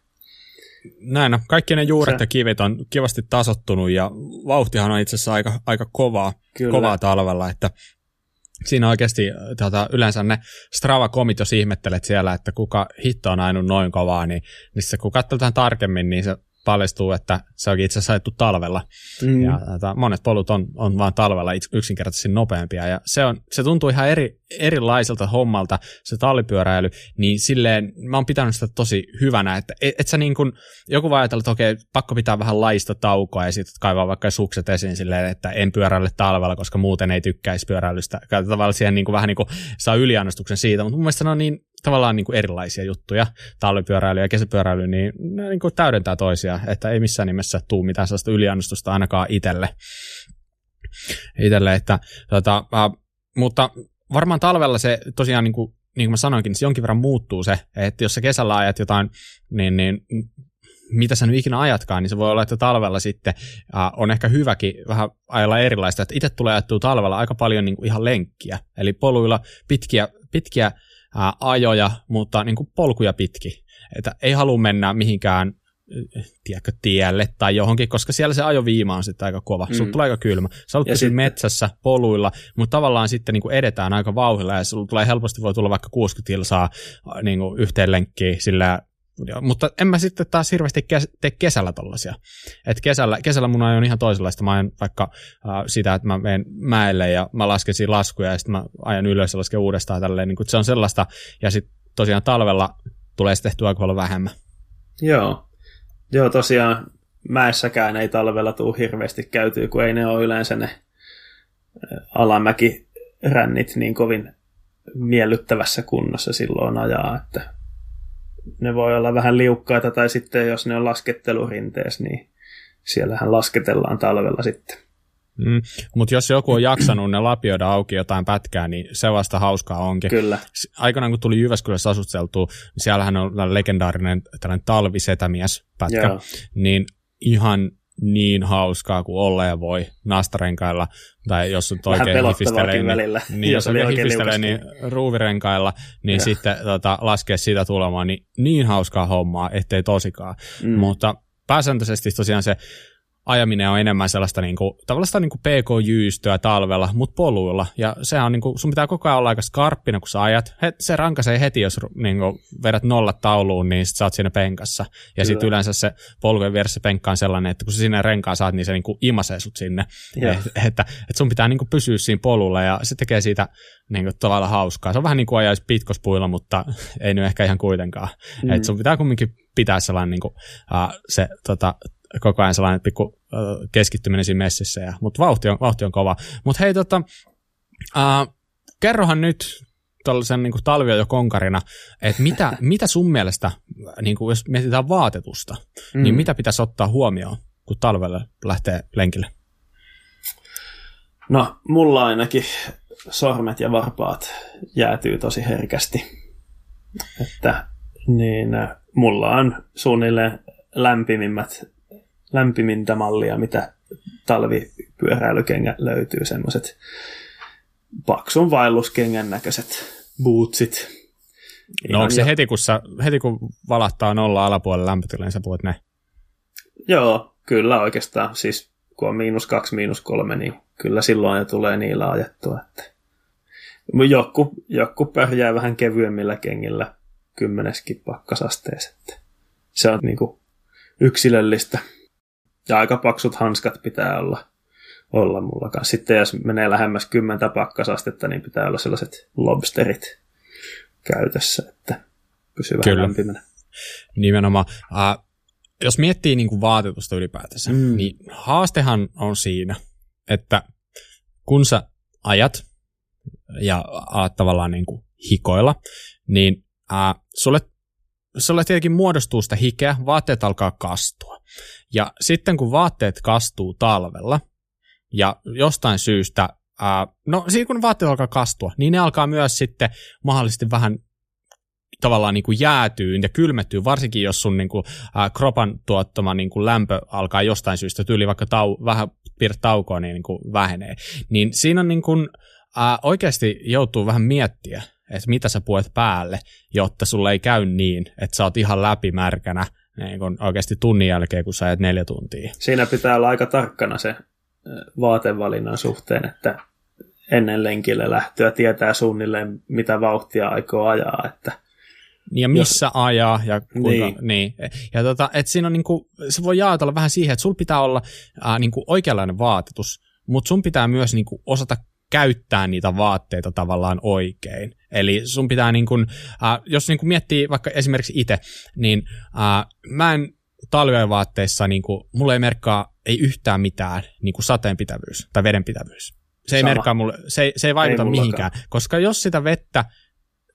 näin, no, kaikki ne juuret se ja kivet on kivasti tasottunut, ja vauhtihan on itse asiassa aika, aika kovaa, kovaa talvella, että siinä oikeasti tota, yleensä ne Strava-komit, jos ihmettelet siellä, että kuka hitto on ainut noin kovaa, niin, niin se, kun katsotaan tarkemmin, niin se paljastuu, että se onkin itse asiassa ajettu talvella. Mm. Ja, tota, monet polut on, on vaan talvella yksinkertaisesti nopeampia. Ja se, on, se tuntuu ihan eri, erilaiselta hommalta, se talvipyöräily, niin silleen mä oon pitänyt sitä tosi hyvänä, että et, et sä niin kun, joku voi ajatella, että okei, pakko pitää vähän laista taukoa ja sitten kaivaa vaikka sukset esiin silleen, että en pyöräile talvella, koska muuten ei tykkäisi pyöräilystä. Tavallaan siihen niin kun, vähän niin kuin saa yliannostuksen siitä, mutta mun mielestä ne on niin tavallaan niin kuin erilaisia juttuja, talvipyöräily ja kesäpyöräily, niin ne niin kuin täydentää toisiaan, että ei missään nimessä tule mitään sellaista yliannostusta ainakaan itselle. Itelle, että, tota, äh, mutta varmaan talvella se tosiaan, niin kuin, niin kuin mä sanoinkin, se jonkin verran muuttuu se, että jos sä kesällä ajat jotain, niin, niin mitä sä nyt ikinä ajatkaan, niin se voi olla, että talvella sitten äh, on ehkä hyväkin vähän ajalla erilaista, että itse tulee ajattua talvella aika paljon niin kuin ihan lenkkiä, eli poluilla pitkiä, pitkiä ää, ajoja, mutta niin kuin polkuja pitki. Että ei halua mennä mihinkään tiedätkö, tielle tai johonkin, koska siellä se ajoviima on sitten aika kova. Mm. Sulla tulee aika kylmä. Sä olet pysyä metsässä, poluilla, mutta tavallaan sitten niin kuin edetään aika vauhdilla ja sulla tulee helposti voi tulla vaikka kuusikymmentä kilsaa niin kuin yhteen lenkkiin sillä. Mutta en mä sitten taas hirveästi kes- tee kesällä tollaisia. Et kesällä, kesällä mun ajan on ihan toisenlaista. Mä ajan vaikka äh, sitä, että mä menen mäelle ja mä lasken siinä laskuja ja sitten mä ajan ylös ja lasken uudestaan tälleen. Niin se on sellaista ja sitten tosiaan talvella tulee sitten tehty aika paljon vähemmän. Joo. Joo, tosiaan mäessäkään ei talvella tule hirveästi käytyä, kun ei ne ole yleensä ne alamäkirännit niin kovin miellyttävässä kunnossa silloin ajaa, että ne voi olla vähän liukkaita, tai sitten jos ne on laskettelurinteessä, niin siellähän lasketellaan talvella sitten. Mm, mutta jos joku on jaksanut ne lapioida auki jotain pätkää, niin se vasta hauskaa onkin. Kyllä. Aikanaan kun tuli Jyväskylässä asusteltua, niin siellähän on legendaarinen tällainen talvisetämiespätkä, joo, niin ihan niin hauskaa kuin olleen voi nastarenkailla, tai jos on oikein hifistelee, välillä, niin, jos oikein hifistelee niin ruuvirenkailla, niin ja sitten tota, laskee sitä tulemaan, niin niin hauskaa hommaa, ettei tosikaan. Mm. Mutta pääsääntöisesti tosiaan se ajaminen on enemmän sellaista niinku, tavallaan niinku pk-jyystöä talvella, mutta poluilla. Ja sehän on niinku, sun pitää koko ajan olla aika skarppina, kun sä ajat. He, se rankaisee heti, jos niinku vedät nollat tauluun, niin sit sä oot siinä penkassa. Ja sitten yleensä se polkujen vieressä penkka on sellainen, että kun sä sinne renkaan saat, niin se niinku imasee sut sinne. Että et, et sun pitää niinku pysyä siinä polulla ja se tekee siitä niinku tavallaan hauskaa. Se on vähän niin kuin ajaisi pitkospuilla, mutta ei nyt ehkä ihan kuitenkaan. Mm. Että sun pitää kumminkin pitää sellainen niinku, uh, se tota, koko ajan sellainen pikku keskittyminen siinä messissä, ja, mutta vauhti on, vauhti on kova. Mutta hei, tota, ää, kerrohan nyt tällaisen niin kuin talvio jo konkarina, että mitä, mitä sun mielestä, niin kuin jos mietitään vaatetusta, mm. niin mitä pitäisi ottaa huomioon, kun talvelle lähtee lenkille? No, mulla ainakin sormet ja varpaat jäätyy tosi herkästi. Että, niin, mulla on suunnilleen lämpimimmät lämpimintä mallia, mitä talvipyöräilykengä löytyy, semmoiset paksun vaelluskengän näköiset bootsit. No onko se jo heti, kun sä, heti, kun valahtaa nolla alapuolella lämpötilaan, sä puhut ne? Joo, kyllä oikeastaan. Siis kun on miinus kaksi, miinus kolme, niin kyllä silloin jo tulee niillä ajettua. Että joku, joku pärjää vähän kevyemmillä kengillä kymmeneskin pakkasasteessa. Se on niinku yksilöllistä. Ja aika paksut hanskat pitää olla, olla mulla kanssa. Sitten jos menee lähemmäs kymmentä pakkasastetta, niin pitää olla sellaiset lobsterit käytössä, että pysyy vähän lämpimänä. Nimenomaan. Äh, jos miettii niin kuin vaatetusta ylipäätänsä, mm. niin haastehan on siinä, että kun sä ajat ja aat tavallaan niin kuin hikoilla, niin äh, sulle Sulla tietenkin muodostuu sitä hikeä, vaatteet alkaa kastua. Ja sitten kun vaatteet kastuu talvella, ja jostain syystä, ää, no siinä kun vaatteet alkaa kastua, niin ne alkaa myös sitten mahdollisesti vähän tavallaan niin kuin jäätyy ja kylmettyy, varsinkin jos sun niin kuin, ää, kropan tuottama niin kuin lämpö alkaa jostain syystä, tyyli vaikka tau, vähän piirtä taukoa, niin, niin kuin vähenee. Niin siinä on niin kuin, ää, oikeasti joutuu vähän miettiä, että mitä sä puet päälle, jotta sulle ei käy niin, että sä oot ihan läpimärkänä niin kun oikeasti tunnin jälkeen, kun sä ajat neljä tuntia. Siinä pitää olla aika tarkkana se vaatevalinnan suhteen, että ennen lenkille lähtöä tietää suunnilleen, mitä vauhtia aikoo ajaa. Että ja missä jos ajaa. Ja kuinka, niin. Niin. Ja tota, et siinä on niinku, se voi jaotella vähän siihen, että sulla pitää olla äh, niinku oikeanlainen vaatetus, mutta sun pitää myös niinku osata käyttää niitä vaatteita tavallaan oikein. Eli sun pitää, niin kun, äh, jos niin kun miettii vaikka esimerkiksi itse, niin äh, mä en talvien vaatteissa, niin kun, mulla ei merkkaa ei yhtään mitään niin kun sateenpitävyys tai vedenpitävyys. Se ei, merkkaa mulle, se ei, se ei vaikuta ei mihinkään, koska jos sitä vettä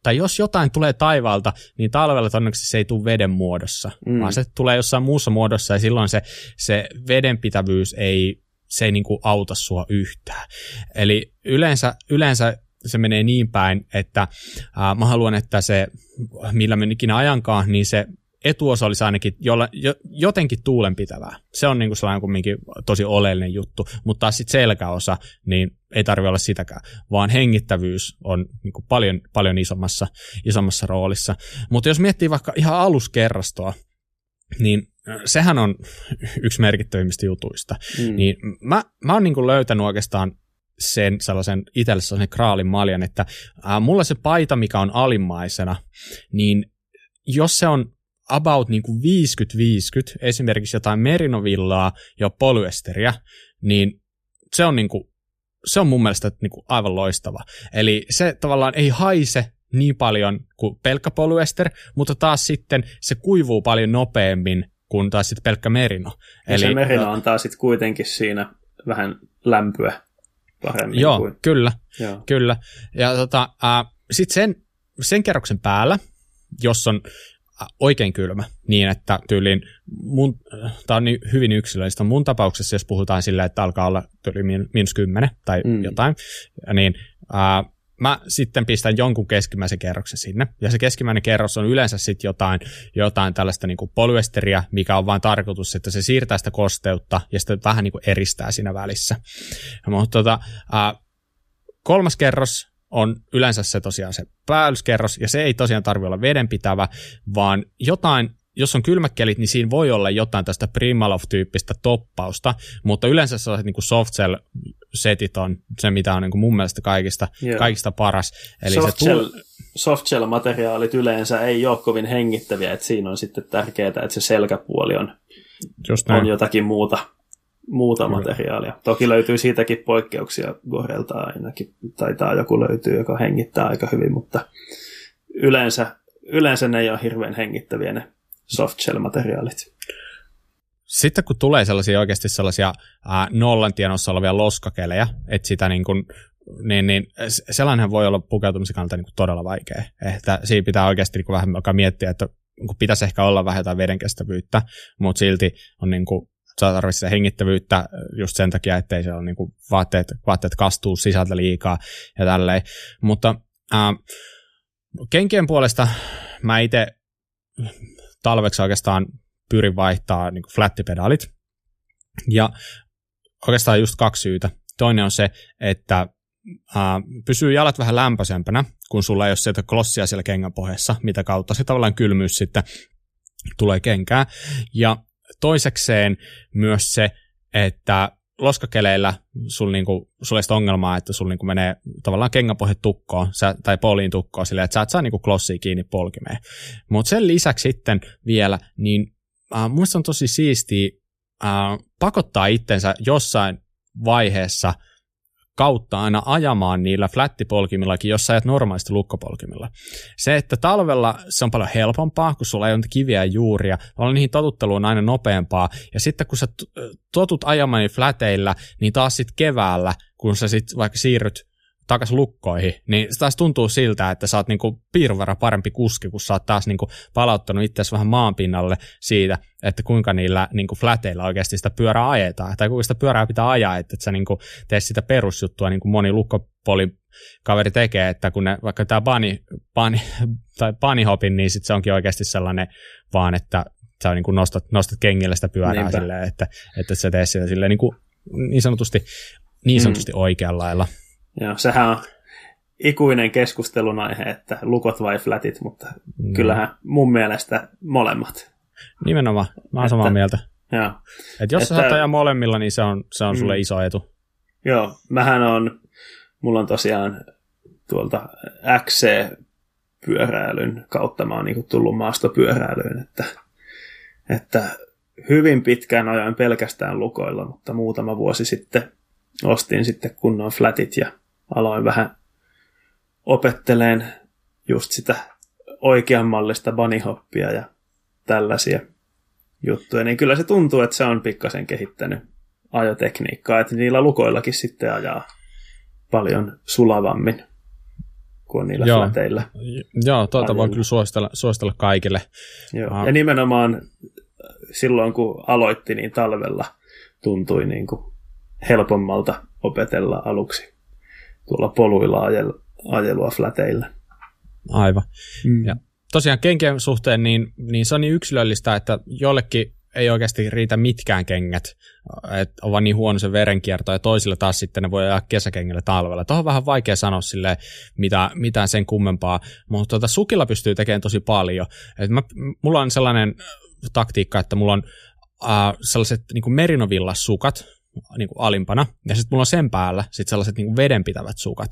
tai jos jotain tulee taivaalta, niin talvella todennäköisesti se ei tule veden muodossa, mm. vaan se tulee jossain muussa muodossa ja silloin se, se vedenpitävyys ei se ei niin kuin auta sua yhtään. Eli yleensä, yleensä se menee niin päin, että ää, mä haluan, että se, millä me ikinä ajankaan, niin se etuosa olisi ainakin jolla, jo, jotenkin tuulenpitävää. Se on niin kuin sellainen kumminkin tosi oleellinen juttu, mutta taas sitten selkäosa, niin ei tarvitse olla sitäkään, vaan hengittävyys on niin kuin paljon, paljon isommassa, isommassa roolissa. Mutta jos miettii vaikka ihan aluskerrastoa, niin sehän on yksi merkittävimmistä jutuista. Mm. Niin mä, mä oon niin kuin löytänyt oikeastaan sen sellaisen itselle sellaisen kraalin maljan, että äh, mulla se paita, mikä on alimmaisena, niin jos se on about niin kuin viisikymmentä viisikymmentä, esimerkiksi jotain merinovillaa ja polyesteriä, niin se on, niin kuin, se on mun mielestä niin kuin aivan loistava. Eli se tavallaan ei haise niin paljon kuin pelkkä polyester, mutta taas sitten se kuivuu paljon nopeammin kuin taas sitten pelkkä merino. Ja Eli, se merino antaa sitten kuitenkin siinä vähän lämpöä paremmin. Joo, kuin. Kyllä, joo. Kyllä. Ja tota, äh, sitten sen, sen kerroksen päällä, jos on oikein kylmä, niin että tyyliin, mun, tämä on niin hyvin yksilöllistä, mun tapauksessa, jos puhutaan silleen, että alkaa olla tyyliin miinus kymmenen tai mm. jotain, niin ää, mä sitten pistän jonkun keskimmäisen kerroksen sinne, ja se keskimmäinen kerros on yleensä sitten jotain, jotain tällaista niin kuin polyesteriä, mikä on vain tarkoitus, että se siirtää sitä kosteutta, ja sitten vähän niin kuin eristää siinä välissä. Mutta tota, ää, kolmas kerros on yleensä se tosiaan se päällyskerros, ja se ei tosiaan tarvitse olla vedenpitävä, vaan jotain, jos on kylmäkkelit, niin siinä voi olla jotain tästä Primaloft-tyyppistä toppausta, mutta yleensä sellaiset niin kuin softshell-setit on se, mitä on niin kuin mun mielestä kaikista, kaikista paras. Eli softshell, se tu- softshell-materiaalit yleensä ei ole kovin hengittäviä, että siinä on sitten tärkeää, että se selkäpuoli on, on jotakin muuta. Muuta materiaalia. Toki löytyy siitäkin poikkeuksia Gorelta ainakin. Taitaa joku löytyy, joka hengittää aika hyvin, mutta yleensä, yleensä ne ei ole hirveän hengittäviä ne softshell-materiaalit. Sitten kun tulee sellaisia oikeasti sellaisia äh, nollan tienossa olevia loskakelejä, että sitä niin kuin Niin, niin sellainen voi olla pukeutumisen kannalta niin kuin todella vaikea. Että siinä pitää oikeasti niin kuin vähän alkaa miettiä, että pitäisi ehkä olla vähän jotain vedenkestävyyttä, mutta silti on niin kuin saa tarvitse hengittävyyttä just sen takia, ettei se ole niin kuin vaatteet, vaatteet kastuu sisältä liikaa ja tälleen. Mutta ää, kenkien puolesta mä itse talveksi oikeastaan pyrin vaihtaa niin kuin flättipedaalit. Ja oikeastaan just kaksi syytä. Toinen on se, että ää, pysyy jalat vähän lämpöisempänä, kun sulla ei ole sieltä klossia siellä kengän pohjassa, mitä kautta se tavallaan kylmyys sitten tulee kenkään. Ja toisekseen myös se, että loskakeleillä sulla niinku, sul ei sitä ongelmaa, että sulla niinku menee tavallaan kengänpohjat tukkoon sä, tai poliin tukkoon silleen, että sä et saa niinku klossia kiinni polkimeen. Mutta sen lisäksi sitten vielä, niin äh, mun mielestä on tosi siistiä äh, pakottaa itsensä jossain vaiheessa kautta aina ajamaan niillä flättipolkimillakin, jos sä et normaalisti lukkopolkimilla. Se, että talvella se on paljon helpompaa, kun sulla ei ole kiviä ja juuria, vaan niihin totuttelu on aina nopeampaa, ja sitten kun sä totut ajamaan niin fläteillä, niin taas sitten keväällä, kun sä sitten vaikka siirryt takaisin lukkoihin, niin taas tuntuu siltä, että sä oot niinku piirun verran parempi kuski, kun sä oot taas niinku palauttanut itseäsi vähän maanpinnalle siitä, että kuinka niillä niinku fläteillä oikeasti sitä pyörää ajetaan, tai kuinka sitä pyörää pitää ajaa, että et sä niinku tee sitä perusjuttua, niin kuin moni lukkopoli kaveri tekee, että kun ne, vaikka tää bunny, bunny, tai bunnyhopin, niin sit se onkin oikeasti sellainen vaan, että sä niinku nostat, nostat kengillä sitä pyörää silleen, että, että sä tee sitä silleen niinku, niin sanotusti, niin sanotusti mm. oikealla lailla. Joo, sehän on ikuinen keskustelun aihe, että lukot vai flätit, mutta no. Kyllähän mun mielestä molemmat. Nimenomaan, mä oon samaa mieltä. Joo. Et jos että, sä saat ajaa molemmilla, niin se on, se on sulle mm, iso etu. Joo, mähän on, mulla on tosiaan tuolta X C-pyöräilyn kautta mä oon niinku tullut maastopyöräilyyn, että, että hyvin pitkään ajoin pelkästään lukoilla, mutta muutama vuosi sitten ostin sitten kunnon flätit ja aloin vähän opetteleen just sitä oikeanmallista bunnyhoppia ja tällaisia juttuja. Niin kyllä se tuntuu, että se on pikkasen kehittänyt ajotekniikkaa, että niillä lukoillakin sitten ajaa paljon sulavammin kuin niillä joo. fläteillä. Joo, tuota voi kyllä suositella, suositella kaikille. Joo. Ah. Ja nimenomaan silloin, kun aloitti, niin talvella tuntui niin kuin helpommalta opetella aluksi tuolla poluilla ajelua fläteillä. Aivan. Mm. Ja tosiaan kenkien suhteen niin, niin se on niin yksilöllistä, että jollekin ei oikeasti riitä mitkään kengät, että on vaan niin huono se verenkierto, ja toisilla taas sitten ne voi ajaa kesäkengillä talvella. Tuohon on vähän vaikea sanoa silleen mitään, mitään sen kummempaa, mutta tuota, sukilla pystyy tekemään tosi paljon. Et mä, mulla on sellainen taktiikka, että mulla on äh, sellaiset niin merinovillassukat niin alimpana, ja sitten mulla on sen päällä sit sellaiset niin vedenpitävät sukat.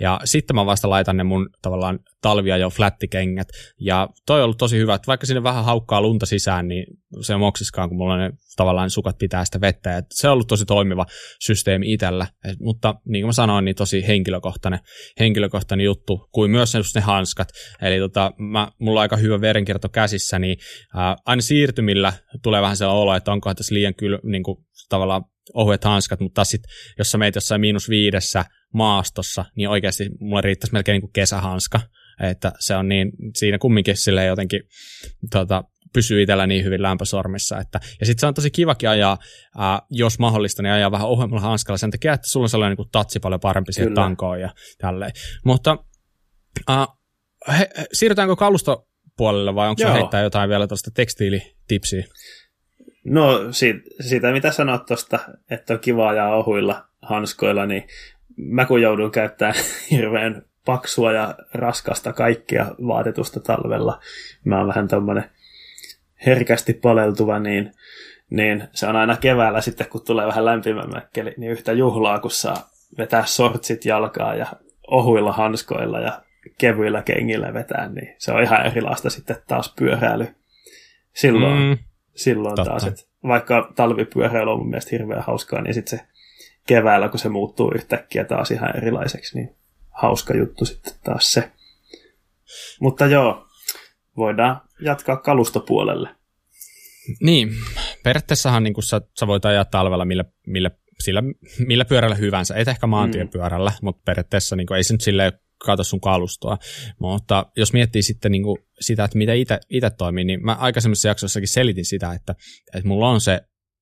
Ja sitten mä vasta laitan ne mun tavallaan talviajo flättikengät, ja toi on ollut tosi hyvä, että vaikka sinne vähän haukkaa lunta sisään, niin se moksiskaan, kun mulla ne tavallaan sukat pitää sitä vettä, että se on ollut tosi toimiva systeemi itsellä, et, mutta niin kuin mä sanoin, niin tosi henkilökohtainen, henkilökohtainen juttu, kuin myös ne hanskat, eli tota, mä, mulla on aika hyvä verenkierto käsissä, niin ää, aina siirtymillä tulee vähän sellainen olo, että onkohan tässä liian kyllä niin kuin, tavallaan ohuet hanskat, mutta taas sit, jos sä meet jossain miinus viidessä maastossa, niin oikeasti mulla riittäisi melkein niin kuin kesähanska, että se on niin, siinä kumminkin silleen jotenkin tota, pysyy itsellä niin hyvin lämpösormissa, että, ja sitten se on tosi kivakin ajaa, ää, jos mahdollista, niin ajaa vähän ohuemmalla hanskalla sen takia, että sulla on sellainen niin kuin tatsi paljon parempi siihen tankoon ja tälleen, mutta ää, he, he, siirrytäänkö kalustopuolelle vai onko se heittää jotain vielä tuosta tekstiilitipsiä? No siitä, siitä mitä sanot tuosta, että on kiva ajaa ohuilla hanskoilla, niin mä kun joudun käyttämään hirveän paksua ja raskasta kaikkea vaatetusta talvella, mä oon vähän tommonen herkästi paleltuva, niin, niin se on aina keväällä sitten, kun tulee vähän lämpimämmä keli, niin yhtä juhlaa, kun saa vetää sortsit jalkaa ja ohuilla hanskoilla ja kevyillä kengillä vetää, niin se on ihan erilaista sitten taas pyöräily silloin. Mm. Silloin Totta. Taas, että vaikka talvipyöräily on mun mielestä hirveän hauskaa, niin sitten se keväällä, kun se muuttuu yhtäkkiä taas ihan erilaiseksi, niin hauska juttu sitten taas se. Mutta joo, voidaan jatkaa kalustopuolelle. Niin, periaatteessahan niin kun sä, sä voit ajaa talvella millä, millä, sillä, millä pyörällä hyvänsä, ei ehkä maantiepyörällä, mm. mutta periaatteessa niin kun, ei se nyt silleen kato sun kalustoa, mutta jos miettii sitten niin kuin sitä, että mitä itse toimii, niin mä aikaisemmissa jaksossakin selitin sitä, että, että mulla on se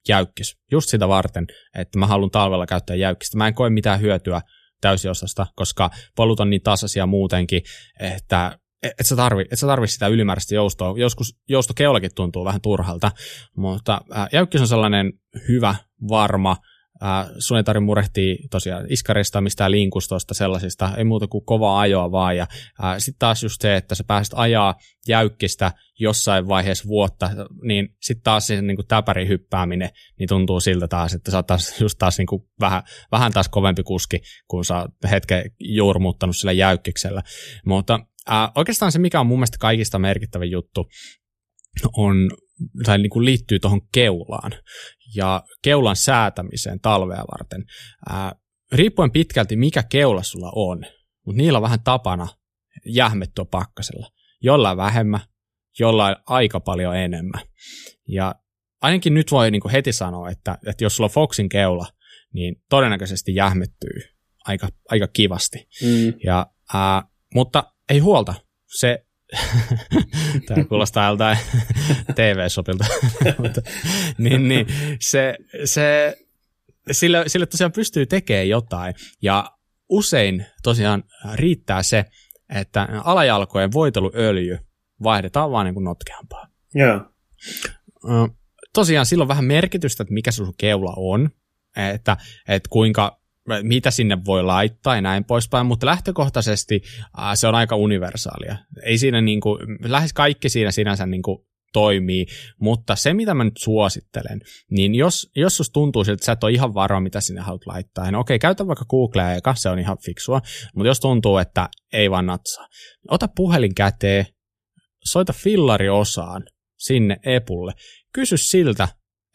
jäykkis just sitä varten, että mä haluan talvella käyttää jäykkistä. Mä en koe mitään hyötyä täysiostosta, koska polut on niin tasaisia muutenkin, että et sä tarvi, et sä tarvi sitä ylimääräistä joustoa. Joskus joustokeulakin tuntuu vähän turhalta, mutta jäykkis on sellainen hyvä, varma, Uh, sun ei tarvitse murehtia tosiaan iskarista, mistään linkustosta, sellaisista, ei muuta kuin kovaa ajoa vaan. Ja uh, sitten taas just se, että sä pääset ajaa jäykkistä jossain vaiheessa vuotta, niin sitten taas se niin kuin täpärin hyppääminen, niin tuntuu siltä taas, että sä oot taas, just taas niin kuin vähän, vähän taas kovempi kuski, kun sä oot hetken juurmuuttanut sillä jäykkiksellä. Mutta uh, oikeastaan se, mikä on mun mielestä kaikista merkittävin juttu, on, tai niin kuin liittyy tuohon keulaan ja keulan säätämiseen talvea varten. Ää, riippuen pitkälti, mikä keula sulla on, mutta niillä on vähän tapana jähmettyä pakkasella. Jollain vähemmän, jollain aika paljon enemmän. Ja ainakin nyt voi niin kuin heti sanoa, että, että jos sulla on Foxin keula, niin todennäköisesti jähmettyy aika, aika kivasti. Mm. Ja, ää, mutta ei huolta, se tämä kuulostaa joltain T V-sopilta, niin, niin se, se, sille, sille tosiaan pystyy tekemään jotain, ja usein tosiaan riittää se, että alajalkojen voiteluöljy vaihdetaan vaan niin kuin notkeampaa. Yeah. Tosiaan sillä on vähän merkitystä, että mikä sun keula on, että, että kuinka mitä sinne voi laittaa ja näin poispäin, mutta lähtökohtaisesti ää, se on aika universaalia. Ei siinä niinku, lähes kaikki siinä sinänsä niinku toimii, mutta se mitä mä nyt suosittelen, niin jos, jos susta tuntuu siltä, että sä et ole ihan varma, mitä sinne haluat laittaa, niin okei, käytä vaikka Googlea eka, se on ihan fiksua, mutta jos tuntuu, että ei vaan natsaa, ota puhelin käteen, soita fillariosaan sinne Epulle, kysy siltä,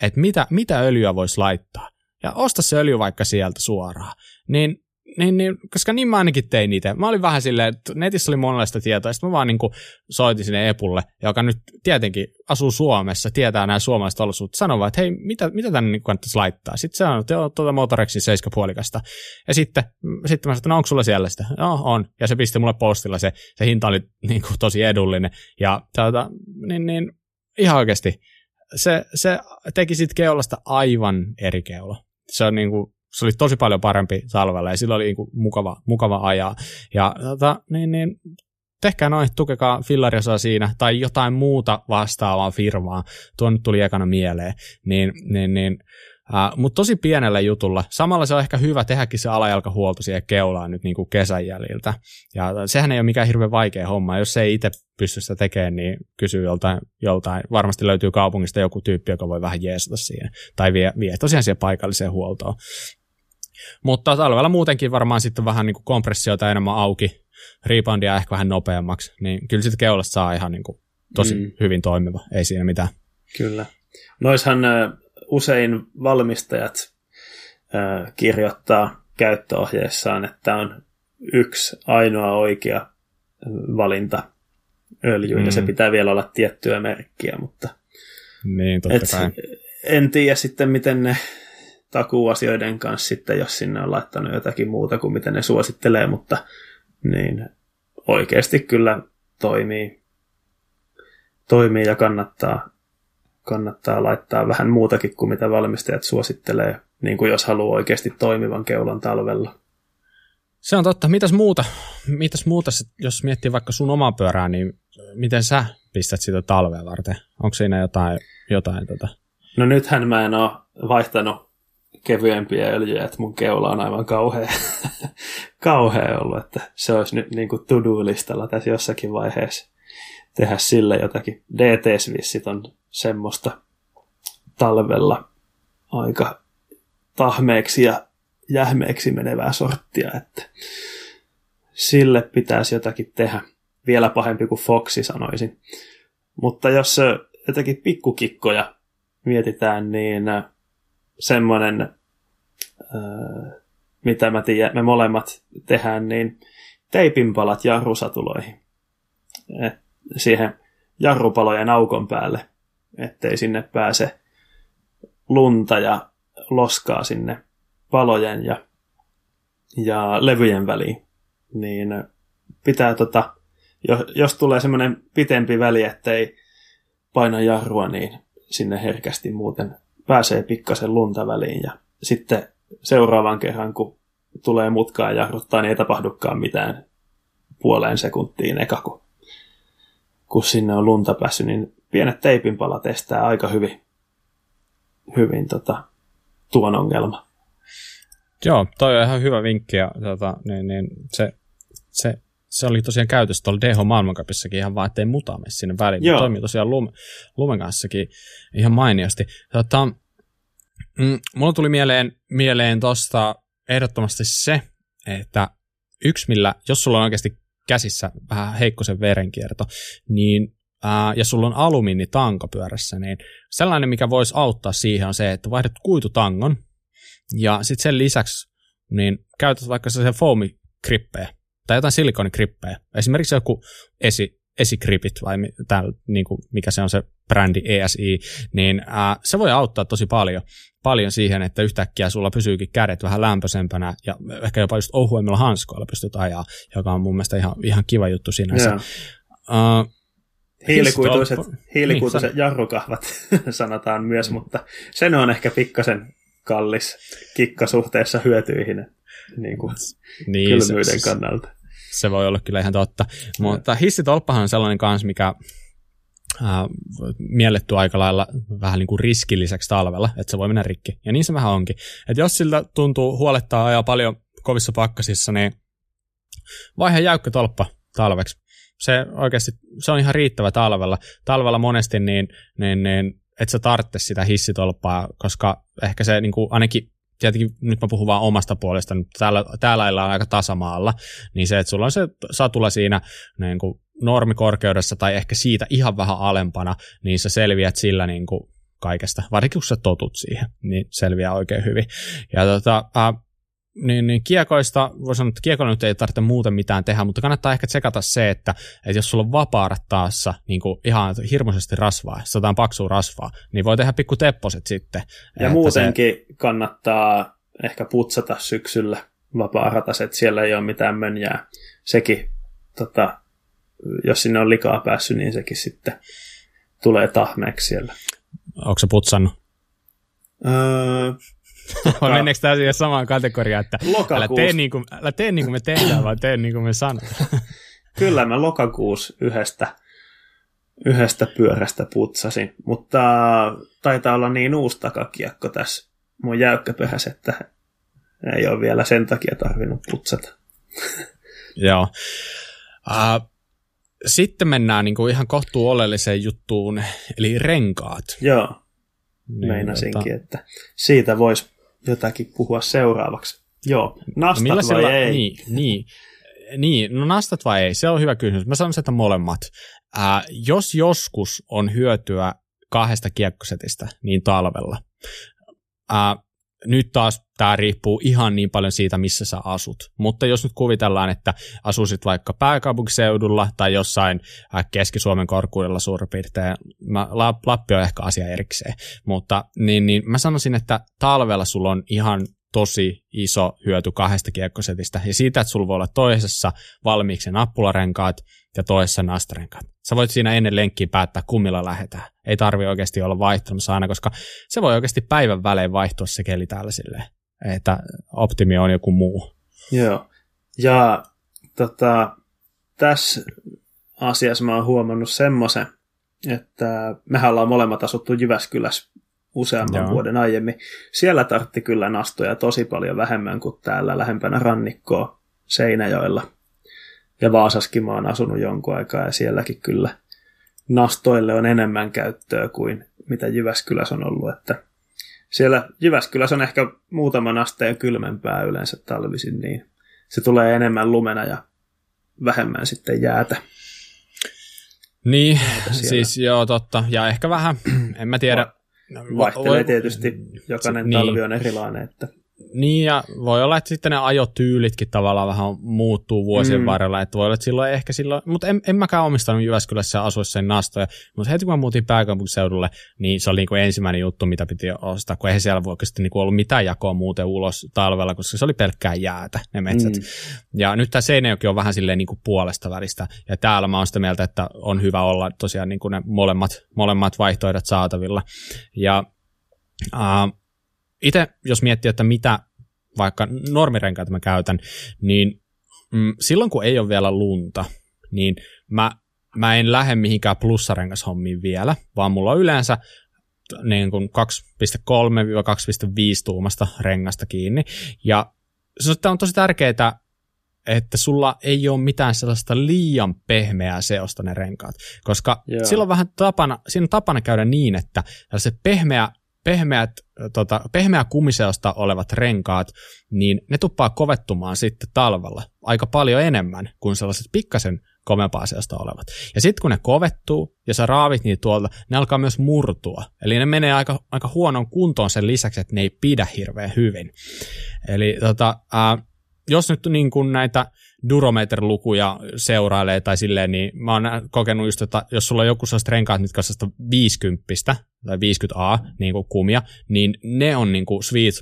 että mitä, mitä öljyä voisi laittaa. Ja osta se öljy vaikka sieltä suoraan, niin, niin, niin, koska niin mä ainakin tein itse. Mä olin vähän silleen, että netissä oli monenlaista tietoa, ja sitten mä vaan niin kuin soitin sinne Epulle, joka nyt tietenkin asuu Suomessa, tietää nämä suomalaiset olosuhteet, sanoi vaan, että hei, mitä, mitä tänne niin kannattaisi laittaa? Sitten se on, että joo, tuota Motorexin seitsemän pilkku viisi. Ja sitten, sitten mä sanoin, no onko sulla siellä sitä? Joo, on. Ja se pisti mulle postilla, se, se hinta oli niin kuin tosi edullinen. Ja tuota, niin, niin, ihan oikeasti, se, se teki siitä keulasta aivan eri keula. Se, on niin kuin, se oli tosi paljon parempi talvella ja sillä oli niin kuin mukava, mukava ajaa. Ja, tota, niin, niin, tehkää noin, tukekaa Fillariosaa siinä tai jotain muuta vastaavaa firmaa. Tuo nyt tuli ekana mieleen. Niin, niin, niin. Uh, Mutta tosi pienellä jutulla. Samalla se on ehkä hyvä tehdäkin se alajalkahuolto siihen keulaan nyt niin kuin kesän jäljiltä. Ja sehän ei ole mikään hirveän vaikea homma. Jos se ei itse pysty sitä tekemään, niin kysyy joltain, joltain. Varmasti löytyy kaupungista joku tyyppi, joka voi vähän jeesata siihen. Tai vie, vie tosiaan siihen paikalliseen huoltoon. Mutta talvella muutenkin varmaan sitten vähän niin kuin kompressioita enemmän auki. Reboundia ehkä vähän nopeammaksi. Niin kyllä sitten keulasta saa ihan niin kuin tosi mm. hyvin toimiva. Ei siinä mitään. Kyllä. Noishan... Usein valmistajat äh, kirjoittaa käyttöohjeessaan, että on yksi ainoa oikea valinta öljyyn, mm. ja se pitää vielä olla tiettyä merkkiä, mutta niin, totta et, kai. En tiedä sitten, miten ne takuuasioiden kanssa sitten, jos sinne on laittanut jotakin muuta kuin miten ne suosittelee, mutta niin oikeasti kyllä toimii, toimii ja kannattaa Kannattaa laittaa vähän muutakin kuin mitä valmistajat suosittelee, niin kuin jos haluaa oikeasti toimivan keulan talvella. Se on totta. Mitäs muuta? Mitäs muuta, jos miettii vaikka sun omaa pyörää, niin miten sä pistät sitä talvea varten? Onko siinä jotain? jotain tota? No nythän mä en ole vaihtanut kevyempiä öljyjä, että mun keula on aivan kauhea, kauhea ollut, että se olisi nyt niin kuin to-do-listalla tässä jossakin vaiheessa tehdä sille jotakin. D T-svissit on semmoista talvella aika tahmeeksi ja jähmeeksi menevää sorttia, että sille pitäisi jotakin tehdä. Vielä pahempi kuin Foxi sanoisin. Mutta jos jotakin pikkukikkoja mietitään, niin semmoinen, mitä mä tiedän, me molemmat tehdään, niin teipinpalat jarrusatuloihin. Et siihen jarrupalojen aukon päälle, ettei sinne pääse lunta ja loskaa sinne palojen ja, ja levyjen väliin. Niin pitää tota, jos, jos tulee semmoinen pitempi väli, ettei paina jarrua, niin sinne herkästi muuten pääsee pikkasen lunta väliin. Ja sitten seuraavan kerran, kun tulee mutkaa jarruttaa, niin ei tapahdukaan mitään puoleen sekuntiin eka, kun kun sinne on lunta päässyt, niin pienet teipinpalat estää aika hyvin, hyvin tota, tuon ongelma. Joo, toi on ihan hyvä vinkki. Ja, tota, niin, niin, se, se, se oli tosiaan käytössä tuolla D H-maailmankapissakin ihan vaan, ettei muta mene sinne väliin. Joo. Toimii tosiaan lumen, lumen kanssakin ihan mainiosti. Tota, mm, mulla tuli mieleen, mieleen tuosta ehdottomasti se, että yksi millä, jos sulla on oikeasti käsissä vähän heikkosen verenkierto, niin, ää, ja sulla on alumiinitanko pyörässä, niin sellainen, mikä voisi auttaa siihen on se, että vaihdat kuitutangon, ja sitten sen lisäksi niin käytät vaikka sellaisia foamikrippejä, tai jotain silikoonikrippejä, esimerkiksi joku esi, esikripit, vai tää, niin kuin, mikä se on se brändi E S I, niin ää, se voi auttaa tosi paljon, paljon siihen, että yhtäkkiä sulla pysyykin kädet vähän lämpöisempänä ja ehkä jopa just ohuemmilla hanskoilla pystyt ajaa, joka on mun mielestä ihan, ihan kiva juttu sinänsä. Uh, hiilikuituiset hiilikuituiset niin, jarrukahvat sanotaan myös, mutta sen on ehkä pikkasen kallis kikka suhteessa hyötyihin niin kuin niin, kylmyyden se, kannalta. Se voi olla kyllä ihan totta, mutta hissitolppahan on sellainen kanssa, mikä Äh, mielletty aika lailla vähän niin kuin riskilliseksi talvella, että se voi mennä rikki. Ja niin se vähän onkin. Että jos siltä tuntuu huolettaa ajaa paljon kovissa pakkasissa, niin vaihe jäykkä tolppa talveksi. Se oikeasti, se on ihan riittävä talvella. Talvella monesti niin, niin, niin et sä tarvitse sitä hissitolppaa, koska ehkä se niin kuin ainakin tietenkin nyt mä puhun vaan omasta puolesta, nyt täällä, täällä on aika tasamaalla, niin se, että sulla on se satula siinä niin kuin normikorkeudessa tai ehkä siitä ihan vähän alempana, niin sä selviät sillä niin kuin kaikesta, varsinkin kun sä totut siihen, niin selviää oikein hyvin. Ja tota, äh, niin, niin kiekoista, voi sanoa, että kiekoilla nyt ei tarvitse muuten mitään tehdä, mutta kannattaa ehkä tsekata se, että, että jos sulla on vapaarattaassa niin kuin ihan hirmuisesti rasvaa, jos otetaan paksua rasvaa, niin voi tehdä pikku tepposet sitten. Ja muutenkin se kannattaa ehkä putsata syksyllä vapaarataset, siellä ei ole mitään mönjää. Sekin, tota, jos sinne on likaa päässyt, niin sekin sitten tulee tahmeeksi siellä. Onko se putsannut? Öö... Vai mennäänkö tämä siihen samaan kategoriaan, että älä tee, niin kuin, älä tee niin kuin me tehdään, vaan tee niin kuin me sanotaan. Kyllä mä lokakuussa yhdestä, yhdestä pyörästä putsasin, mutta taitaa olla niin uusi takakiekko tässä mun jäykkäpöhäs, että ei ole vielä sen takia tarvinnut putsata. Joo. Uh, sitten mennään niinku ihan kohtuu oleelliseen juttuun, eli renkaat. Joo, niin, meinasinkin, jota... että siitä voisi jotakin puhua seuraavaksi. Joo, nastat no vai sillä... ei? Niin, niin. Niin, no nastat vai ei, se on hyvä kysymys. Mä sanoisin, että molemmat. Ää, jos joskus on hyötyä kahdesta kiekkosetistä, niin talvella. Ää, nyt taas tämä riippuu ihan niin paljon siitä, missä sä asut. Mutta jos nyt kuvitellaan, että asuisit vaikka pääkaupunkiseudulla tai jossain Keski-Suomen korkuudella suurin piirtein, mä, Lappi on ehkä asia erikseen, mutta niin, niin mä sanoisin, että talvella sulla on ihan tosi iso hyöty kahdesta kiekkosetistä ja siitä, että sulla voi olla toisessa valmiiksi nappularenkaat ja toisessa nastarenkaat. Sä voit siinä ennen lenkkiä päättää, kummilla lähdetään. Ei tarvitse oikeasti olla vaihtamassa aina, koska se voi oikeasti päivän välein vaihtua se keli täällä silleen, että optimi on joku muu. Joo, ja tota, tässä asiassa mä oon huomannut semmoisen, että mehän ollaan molemmat asuttu Jyväskylässä useamman Joo. vuoden aiemmin. Siellä tartti kyllä nastoja tosi paljon vähemmän kuin täällä lähempänä rannikkoa Seinäjoella. Ja Vaasaskin mä oon asunut jonkun aikaa ja sielläkin kyllä nastoille on enemmän käyttöä kuin mitä Jyväskylässä on ollut. Että siellä Jyväskylässä on ehkä muutaman asteen kylmempää yleensä talvisin, niin se tulee enemmän lumena ja vähemmän sitten jäätä. Niin, siis joo totta. Ja ehkä vähän, en mä tiedä. Vaihtelee tietysti, jokainen niin, talvi on erilainen. Että. Niin, ja voi olla, että sitten ne ajotyylitkin tavallaan vähän muuttuu vuosien mm. varrella, että voi olla, että silloin ehkä silloin, mutta en, en mäkään omistanut Jyväskylässä asuessa nastoja, mutta heti kun mä muutin pääkaupunkiseudulle, niin se oli niin kuin ensimmäinen juttu, mitä piti ostaa, kun eihän siellä voi oikeasti niin kuin ollut mitään jakoa muuten ulos talvella, koska se oli pelkkää jäätä, ne metsät. Mm. Ja nyt tämä Seinäjoki on vähän silleen niin kuin puolesta välistä, ja täällä mä oon sitä mieltä, että on hyvä olla tosiaan niin kuin ne molemmat, molemmat vaihtoehdot saatavilla. Ja... Uh, itse, jos miettii, että mitä vaikka normirenkaita mä käytän, niin mm, silloin kun ei ole vielä lunta, niin mä, mä en lähde mihinkään plussarengashommiin vielä, vaan mulla on yleensä niin kuin kaksi pilkku kolme kaksi pilkku viisi tuumasta rengasta kiinni. Ja se on tosi tärkeää, että sulla ei ole mitään sellaista liian pehmeää seosta ne renkaat, koska yeah. silloin vähän tapana, siinä on tapana käydä niin, että se pehmeä Pehmeät, tota, pehmeä kumiseosta olevat renkaat, niin ne tuppaa kovettumaan sitten talvella aika paljon enemmän kuin sellaiset pikkasen komeampaa seosta olevat. Ja sitten kun ne kovettuu ja sä raavit niitä tuolta, ne alkaa myös murtua. Eli ne menee aika, aika huonon kuntoon sen lisäksi, että ne ei pidä hirveän hyvin. Eli tota, ää, jos nyt niin kun näitä durometer-lukuja seurailee tai silleen, niin mä oon kokenut just, että jos sulla on joku sellaiset renkaat, mitkä on sellaista viisikymmentä tai viisikymmentä A niin kuin kumia, niin ne on niin kuin sweet,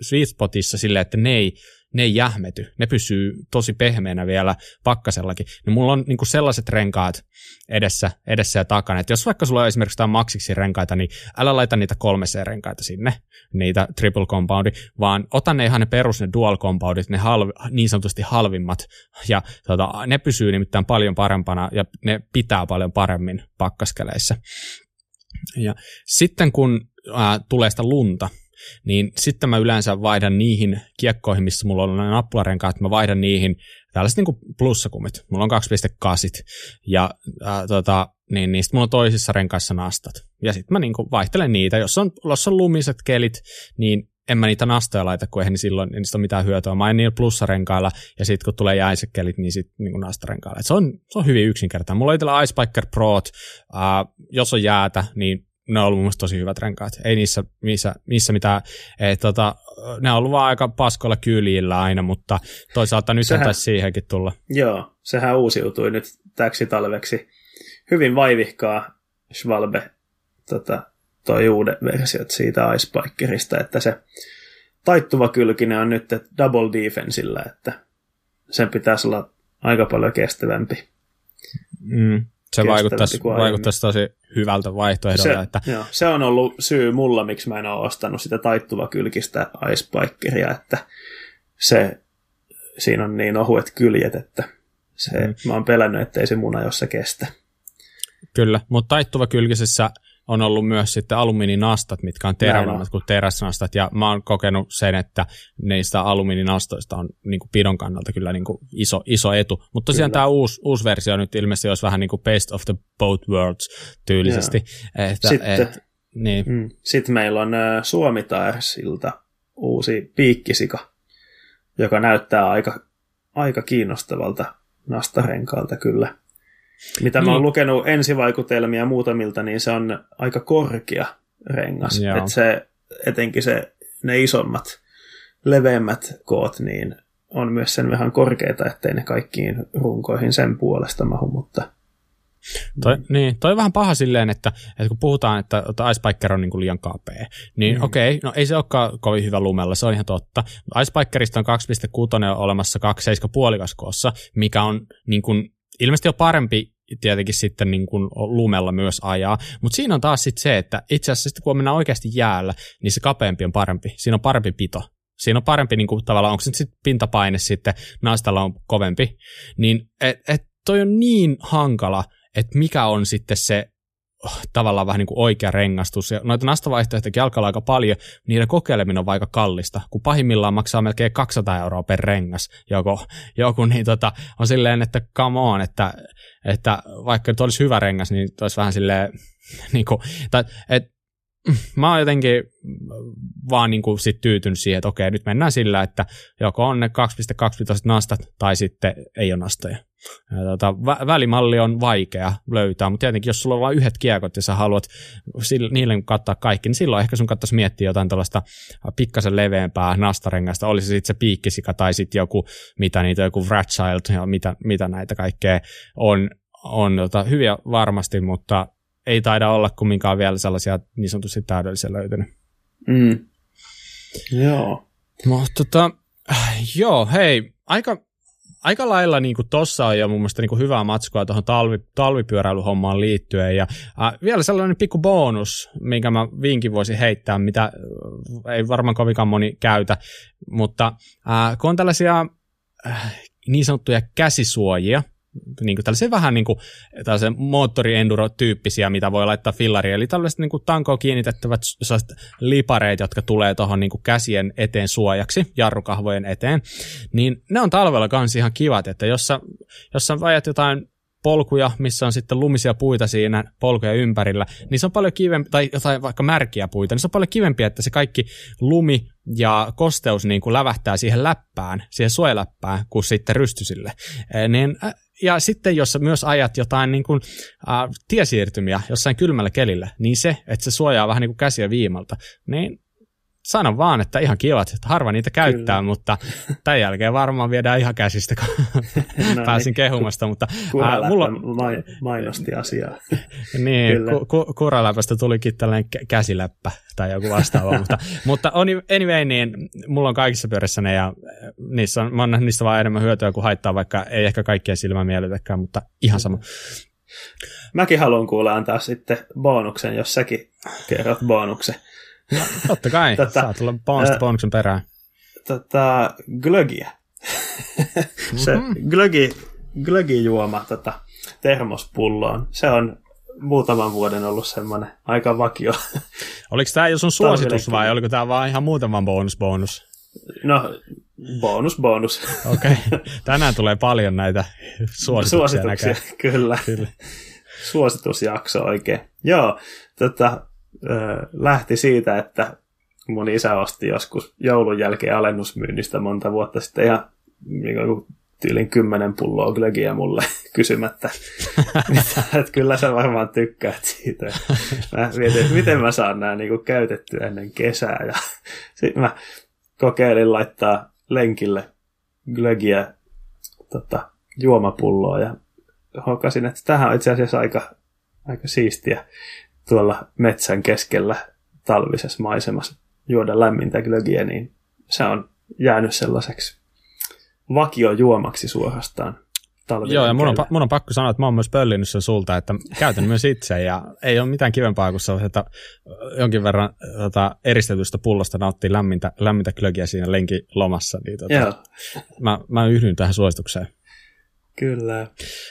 sweet spotissa silleen, että ne ei, ne ei jähmety. Ne pysyy tosi pehmeänä vielä pakkasellakin. Niin mulla on niin kuin sellaiset renkaat edessä, edessä ja takana. Että jos vaikka sulla on esimerkiksi jotain maksiksi renkaita, niin älä laita niitä kolme C-renkaita sinne, niitä triple compoundi, vaan ota ne ihan ne perus, ne dual compoundit, ne halvi, niin sanotusti halvimmat. Ja tota, ne pysyy nimittäin paljon parempana ja ne pitää paljon paremmin pakkaskeleissä. Ja sitten kun ää, tulee sitä lunta, niin sitten mä yleensä vaihdan niihin kiekkoihin, missä mulla on nappularenkaat, mä vaihdan niihin tällaiset niin kuin plussakumit. Mulla on kaksi pilkku kahdeksan ja ää, tota, niin, niin sitten mulla on toisissa renkaissa nastat. Ja sitten mä niin kuin vaihtelen niitä. Jos on, jos on lumiset kelit, niin en mä niitä nastoja laita, kun eihän silloin niistä ole mitään hyötyä. Mä en niillä plussarenkailla, ja sitten kun tulee jäisekelit, niin sitten niin nastarenkailla. Et se on, se on hyvin yksinkertainen. Mulla on itsellä Icebiker Prot. Uh, jos on jäätä, niin ne on ollut mun mielestä tosi hyvät renkaat. Ei niissä, missä, missä mitään. Et, tota, ne on ollut vaan aika paskoilla kyljillä aina, mutta toisaalta nyt sehän, on tässä siihenkin tulla. Joo, sehän uusiutui nyt täksi talveksi. Hyvin vaivihkaa Schwalbe tota. Toi uuden versiot siitä Icebikerista, että se taittuva kylkinen on nyt double defensillä, että sen pitäisi olla aika paljon kestävämpi. Mm, se vaikuttaisi, vaikuttaisi tosi hyvältä vaihtoehdolta. Se, että... joo, se on ollut syy mulla, miksi mä en ole ostanut sitä taittuva kylkistä Icebikeria, että se, siinä on niin ohuet kyljet, että Se, mm. Mä oon pelännyt, ettei se muna jossa kestä. Kyllä, mutta taittuva kylkisessä on ollut myös sitten alumiininastat, mitkä on terävämmät kuin teräsnastat, ja mä oon kokenut sen, että niistä alumiininastoista on niin kuin pidon kannalta kyllä niin kuin iso, iso etu. Mutta tosiaan kyllä. Tämä uusi, uusi versio nyt ilmeisesti olisi vähän niin kuin best of the both worlds tyylisesti. Että, sitten, et, niin. mm. Sitten meillä on Suomi Taersilta uusi piikkisika, joka näyttää aika, aika kiinnostavalta nastarenkaalta kyllä. Mitä mä oon no. lukenut ensivaikutelmia muutamilta, niin se on aika korkea rengas. Että se, etenkin se, ne isommat, leveämmät koot, niin on myös sen vähän korkeita, ettei ne kaikkiin runkoihin sen puolesta mahu, mutta... Toi, niin, toi on vähän paha silleen, että, että kun puhutaan, että, että Icebiker on niin kuin liian kapea, niin mm. okei, okay, no ei se olekaan kovin hyvä lumella, se on ihan totta. Icebikerista on kaksi pilkku kuusi olemassa kaksikymmentäseitsemän pilkku viisi koossa, mikä on niin kuin ilmeisesti on parempi tietenkin sitten niin kuin lumella myös ajaa, mutta siinä on taas sitten se, että itse asiassa kun mennään oikeasti jäällä, niin se kapeampi on parempi, siinä on parempi pito, siinä on parempi niin kuin tavallaan, onko se sitten pintapaine sitten, nastalla on kovempi, niin et, et toi on niin hankala, että mikä on sitten se oh, tavallaan vähän niin kuin oikea rengastus, ja noita nastavaihtoehtoja alkaa aika paljon, niiden kokeileminen on aika kallista, kun pahimmillaan maksaa melkein kaksisataa euroa per rengas, joku, joku niin tota, on silleen, että come on, että, että vaikka nyt olisi hyvä rengas, niin olisi vähän silleen, niin kuin, tai, et, mä oon jotenkin vaan niin kuin sit tyytynyt siihen, että okei, nyt mennään sillä, että joko on ne kaksi pilkku kaksikymmentäviisi nastat, tai sitten ei ole nastoja. Tota, vä- välimalli on vaikea löytää, mutta tietenkin jos sulla on vain yhdet kiekot ja sä haluat sille, niille kattaa kaikki, niin silloin ehkä sun kattaisi miettiä jotain tällaista pikkasen leveämpää nastarengasta, oli se sitten se piikkisika tai sitten joku, mitä niitä, joku Wrathchild ja mitä, mitä näitä kaikkea on, on tota, hyviä varmasti, mutta ei taida olla kumminkaan vielä sellaisia niin sanotusti täydellisiä löytynyt. Mm. Joo. Mutta tota, joo, hei, aika... Aika lailla niin kuin tossa on jo mun mielestä niin kuin hyvää matskua tuohon talvi, talvipyöräilyhommaan liittyen. Ja, äh, vielä sellainen pikku bonus, minkä mä vinkin voisin heittää, mitä äh, ei varmaan kovinkaan moni käytä. Mutta äh, kun on tällaisia äh, niin sanottuja käsisuojia, niin kuin tällaisia vähän niin kuin tällaisia moottorienduro-tyyppisiä, mitä voi laittaa fillariin. Eli tällaiset niin kuin tankoon kiinnitettävät lipareet, jotka tulee tuohon niin kuin käsien eteen suojaksi, jarrukahvojen eteen, niin ne on talvella kanssa ihan kivat, että jos sä, jos sä ajat jotain polkuja, missä on sitten lumisia puita siinä polkuja ympärillä, niin se on paljon kivempi, tai jotain vaikka märkiä puita, niin se on paljon kivempi, että se kaikki lumi ja kosteus niin kuin lävähtää siihen läppään, siihen suojaläppään, kuin sitten rystysille. E, niin, ja sitten jos myös ajat jotain niin kuin, äh, tiesiirtymiä jossain kylmällä kelillä, niin se, että se suojaa vähän niin kuin käsiä viimalta, niin sano vaan, että ihan kivat, että harva niitä käyttää, kyllä. Mutta tämän jälkeen varmaan viedään ihan käsistä, kun no pääsin niin. Kehumasta. Mutta, ää, mulla... mainosti asiaa. Niin, ku, ku, kuraläpästä tulikin tällainen käsiläppä tai joku vastaava. mutta, mutta anyway, niin mulla on kaikissa pyörissä ne ja niissä on, mä oon nähnyt niistä vaan enemmän hyötyä kuin haittaa, vaikka ei ehkä kaikkien silmä miellytäkään, mutta ihan sama. Mäkin haluan kuulla antaa sitten bonuksen, jos säkin kerrot bonuksen. No, totta kai, tota, saa tulla bonsta bonuksen perään. Tota, glögiä. Se mm-hmm. glögi, glögijuoma tota, termospulloon. Se on muutaman vuoden ollut semmoinen aika vakio. Oliko tämä jo sun suositus vai oliko tämä vaan ihan muutaman bonus bonus? No, bonus bonus. Okei, okay. Tänään tulee paljon näitä suosituksia. Suosituksia, kyllä. kyllä. Suositusjakso oikein. Joo, tota... lähti siitä, että mun isä osti joskus joulun jälkeen alennusmyynnistä monta vuotta sitten ihan tyylin kymmenen pulloa glögiä mulle kysymättä. Että kyllä sä varmaan tykkäät siitä. Mä mietin, miten mä saan nämä niinku käytettyä ennen kesää. Ja sitten mä kokeilin laittaa lenkille glögiä tota, juomapulloa ja hokasin, että tämähän on itse asiassa aika, aika siistiä. Tuolla metsän keskellä talvisessa maisemassa juoda lämmintä glögiä, niin se on jäänyt sellaiseksi vakiojuomaksi suorastaan. Joo, ja mun on, mun on pakko sanoa, että mä oon myös pöllinyt sen sulta, että käytän myös itse, ja ei ole mitään kivempaa kuin se, että jonkin verran tota, eristetystä pullosta nauttii lämmintä, lämmintä glögiä siinä lenkilomassa. Niin, tota, mä, mä yhdyn tähän suositukseen. Kyllä.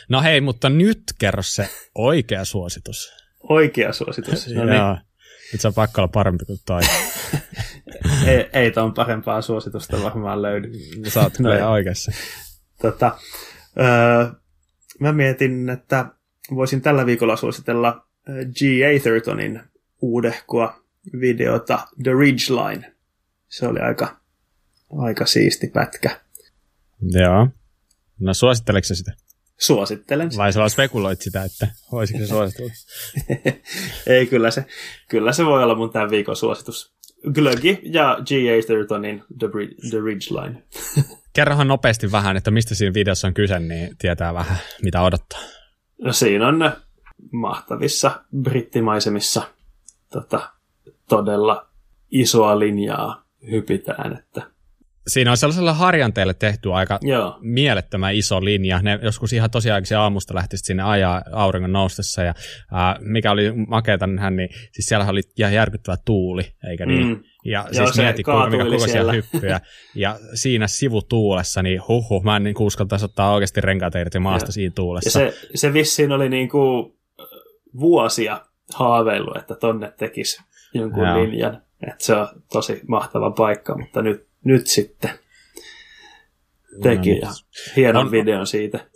No hei, mutta nyt kerro se oikea suositus. Oikea suositus. No niin. Joo. Nyt se on pakko olla parempi kuin toi. ei ei tuon parempaa suositusta varmaan löydy. Sä oot kyllä oikeassa. Tota, öö, mä mietin, että voisin tällä viikolla suositella G. Athertonin uudehkoa videota The Ridgeline. Se oli aika, aika siisti pätkä. Joo. No suositteleeko sä sitä? Suosittelen sitä. Vai sä spekuloit sitä, että voisiko se suositella? Ei, kyllä se, kyllä se voi olla mun tämän viikon suositus. Glögi ja G. Athertonin The, The Ridgeline. Kerrohan nopeasti vähän, että mistä siinä videossa on kyse, niin tietää vähän, mitä odottaa. No siinä on mahtavissa brittimaisemissa tota, todella isoa linjaa hypitään, että siinä on sellaisella harjanteelle tehty aika Joo. mielettömän iso linja. Ne joskus ihan tosiaankin aamusta lähtisit sinne ajaa auringon noustessa. Ja, ää, mikä oli makeata, niin siis siellä oli ihan järkyttävä tuuli, eikä niin? Mm. Ja Joo, siis mieti, kuinka, mikä koko siellä hyppyjä. Ja siinä sivutuulessa, niin huhhuh, mä en niin uskaltaisi ottaa oikeasti renkaat irti maasta ja siinä tuulessa. Ja se, se vissiin oli niin kuin vuosia haaveillut, että tonne tekisi jonkun Joo. linjan. Että se on tosi mahtava paikka, mutta nyt Nyt sitten teki no, hienon on, videon siitä.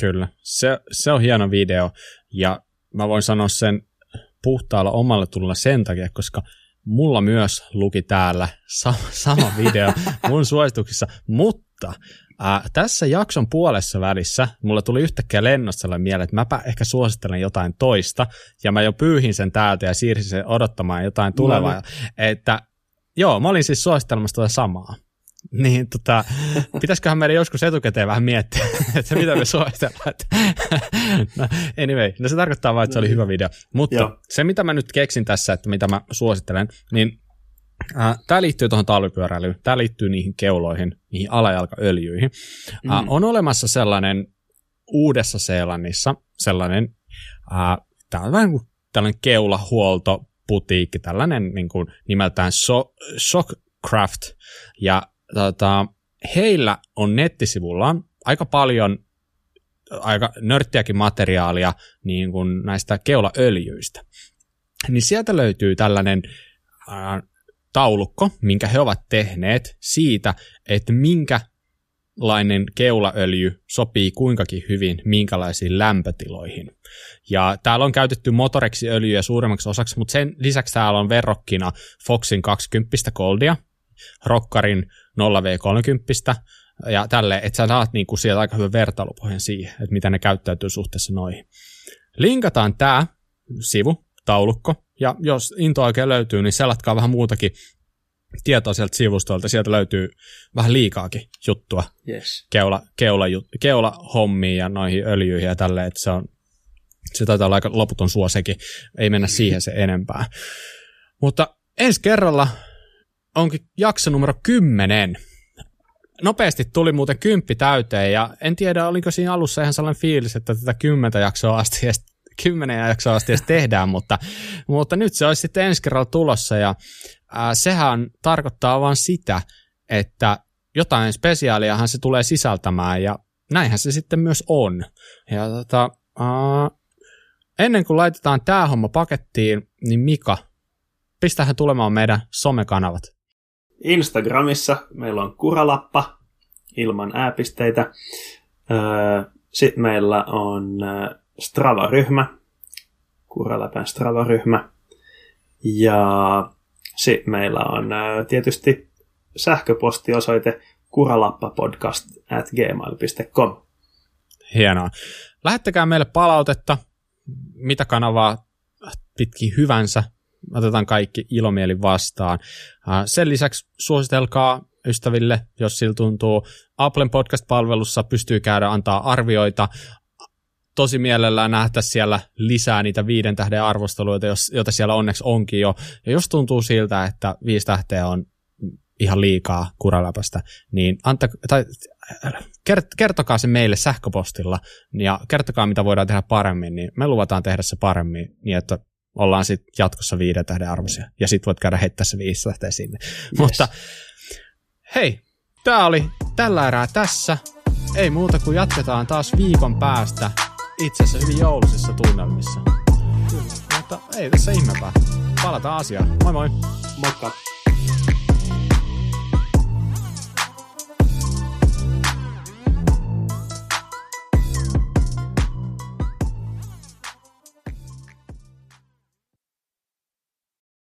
Kyllä, se, se on hieno video ja mä voin sanoa sen puhtaalla omalla tulla sen takia, koska mulla myös luki täällä sama, sama video mun suosituksissa, mutta ää, tässä jakson puolessa välissä mulla tuli yhtäkkiä lennossa mieleen, että mäpä ehkä suosittelen jotain toista ja mä jo pyyhin sen täältä ja siirsin sen odottamaan jotain tulevaa, no, että joo, mä olin siis suosittelemassa tuota samaa. Niin tota, pitäisiköhän meidän joskus etukäteen vähän miettiä, että mitä me suositellaan. No anyway, no se tarkoittaa vaan, että se oli hyvä video. Mutta Joo. se, mitä mä nyt keksin tässä, että mitä mä suosittelen, niin äh, tää liittyy tuohon talvipyöräilyyn, tää liittyy niihin keuloihin, niihin alajalkaöljyihin. Äh, mm. On olemassa sellainen Uudessa-Seelannissa, sellainen, äh, tää on vähän kuin tällainen keulahuolto, putiikki, tällainen niin kuin nimeltään so- Shockcraft, ja tota, heillä on nettisivullaan aika paljon aika nörttiäkin materiaalia niin kuin näistä keulaöljyistä. Niin sieltä löytyy tällainen äh, taulukko, minkä he ovat tehneet siitä, että minkälainen keulaöljy sopii kuinkakin hyvin minkälaisiin lämpötiloihin. Ja täällä on käytetty motoreksi öljyä suuremmaksi osaksi, mutta sen lisäksi täällä on verrokkina Foxin kaksikymmentä goldia, Rockarin nolla V kolmekymmentä ja tälleen, että sä saat niinku sieltä aika hyvän vertailupohjan siihen, että mitä ne käyttäytyy suhteessa noihin. Linkataan tää sivu, taulukko, ja jos into oikein löytyy, niin selatkaa vähän muutakin tietoa sieltä sivustolta, sieltä löytyy vähän liikaakin juttua, yes. keula, keula, keula hommiin ja noihin öljyihin ja tälleen, että se on se taitaa olla aika loputon suo sekin. Ei mennä siihen se enempää. Mutta ensi kerralla onkin jakso numero kymmenen. Nopeasti tuli muuten kymppi täyteen ja en tiedä, oliko siinä alussa ihan sellainen fiilis, että tätä kymmentä jaksoa asti edes, kymmenen jaksoa asti edes tehdään, mutta, mutta nyt se olisi sitten ensi kerralla tulossa ja ää, sehän tarkoittaa vaan sitä, että jotain spesiaaliahan se tulee sisältämään ja näinhän se sitten myös on. Ja tota, ää, ennen kuin laitetaan tämä homma pakettiin, niin Mika, pistähän tulemaan meidän somekanavat. Instagramissa meillä on kuralappa ilman ääpisteitä. Sitten meillä on Strava-ryhmä, kuralapan Strava-ryhmä. Ja sitten meillä on tietysti sähköpostiosoite kuralappapodcast at gmail dot com. Hienoa. Lähettäkää meille palautetta. Mitä kanavaa pitkin hyvänsä, otetaan kaikki ilomielin vastaan. Sen lisäksi suositelkaa ystäville, jos sillä tuntuu. Applen podcast-palvelussa pystyy käydä antaa arvioita. Tosi mielellään nähtäisiin siellä lisää niitä viiden tähden arvosteluita, joita siellä onneksi onkin jo. Ja jos tuntuu siltä, että viisi tähteä on ihan liikaa kuraläpästä, niin anta, tai, kertokaa se meille sähköpostilla ja kertokaa, mitä voidaan tehdä paremmin, niin me luvataan tehdä se paremmin niin, että ollaan sitten jatkossa viiden tähden arvoisia ja sitten voit käydä heittää se viisi tähteä sinne. Yes. Mutta hei, tämä oli tällä erää tässä. Ei muuta kuin jatketaan taas viikon päästä itse asiassa hyvin joulusissa tunnelmissa. Kyllä, mutta ei tässä ihmepää. Palataan asiaan. Moi moi! Moikka!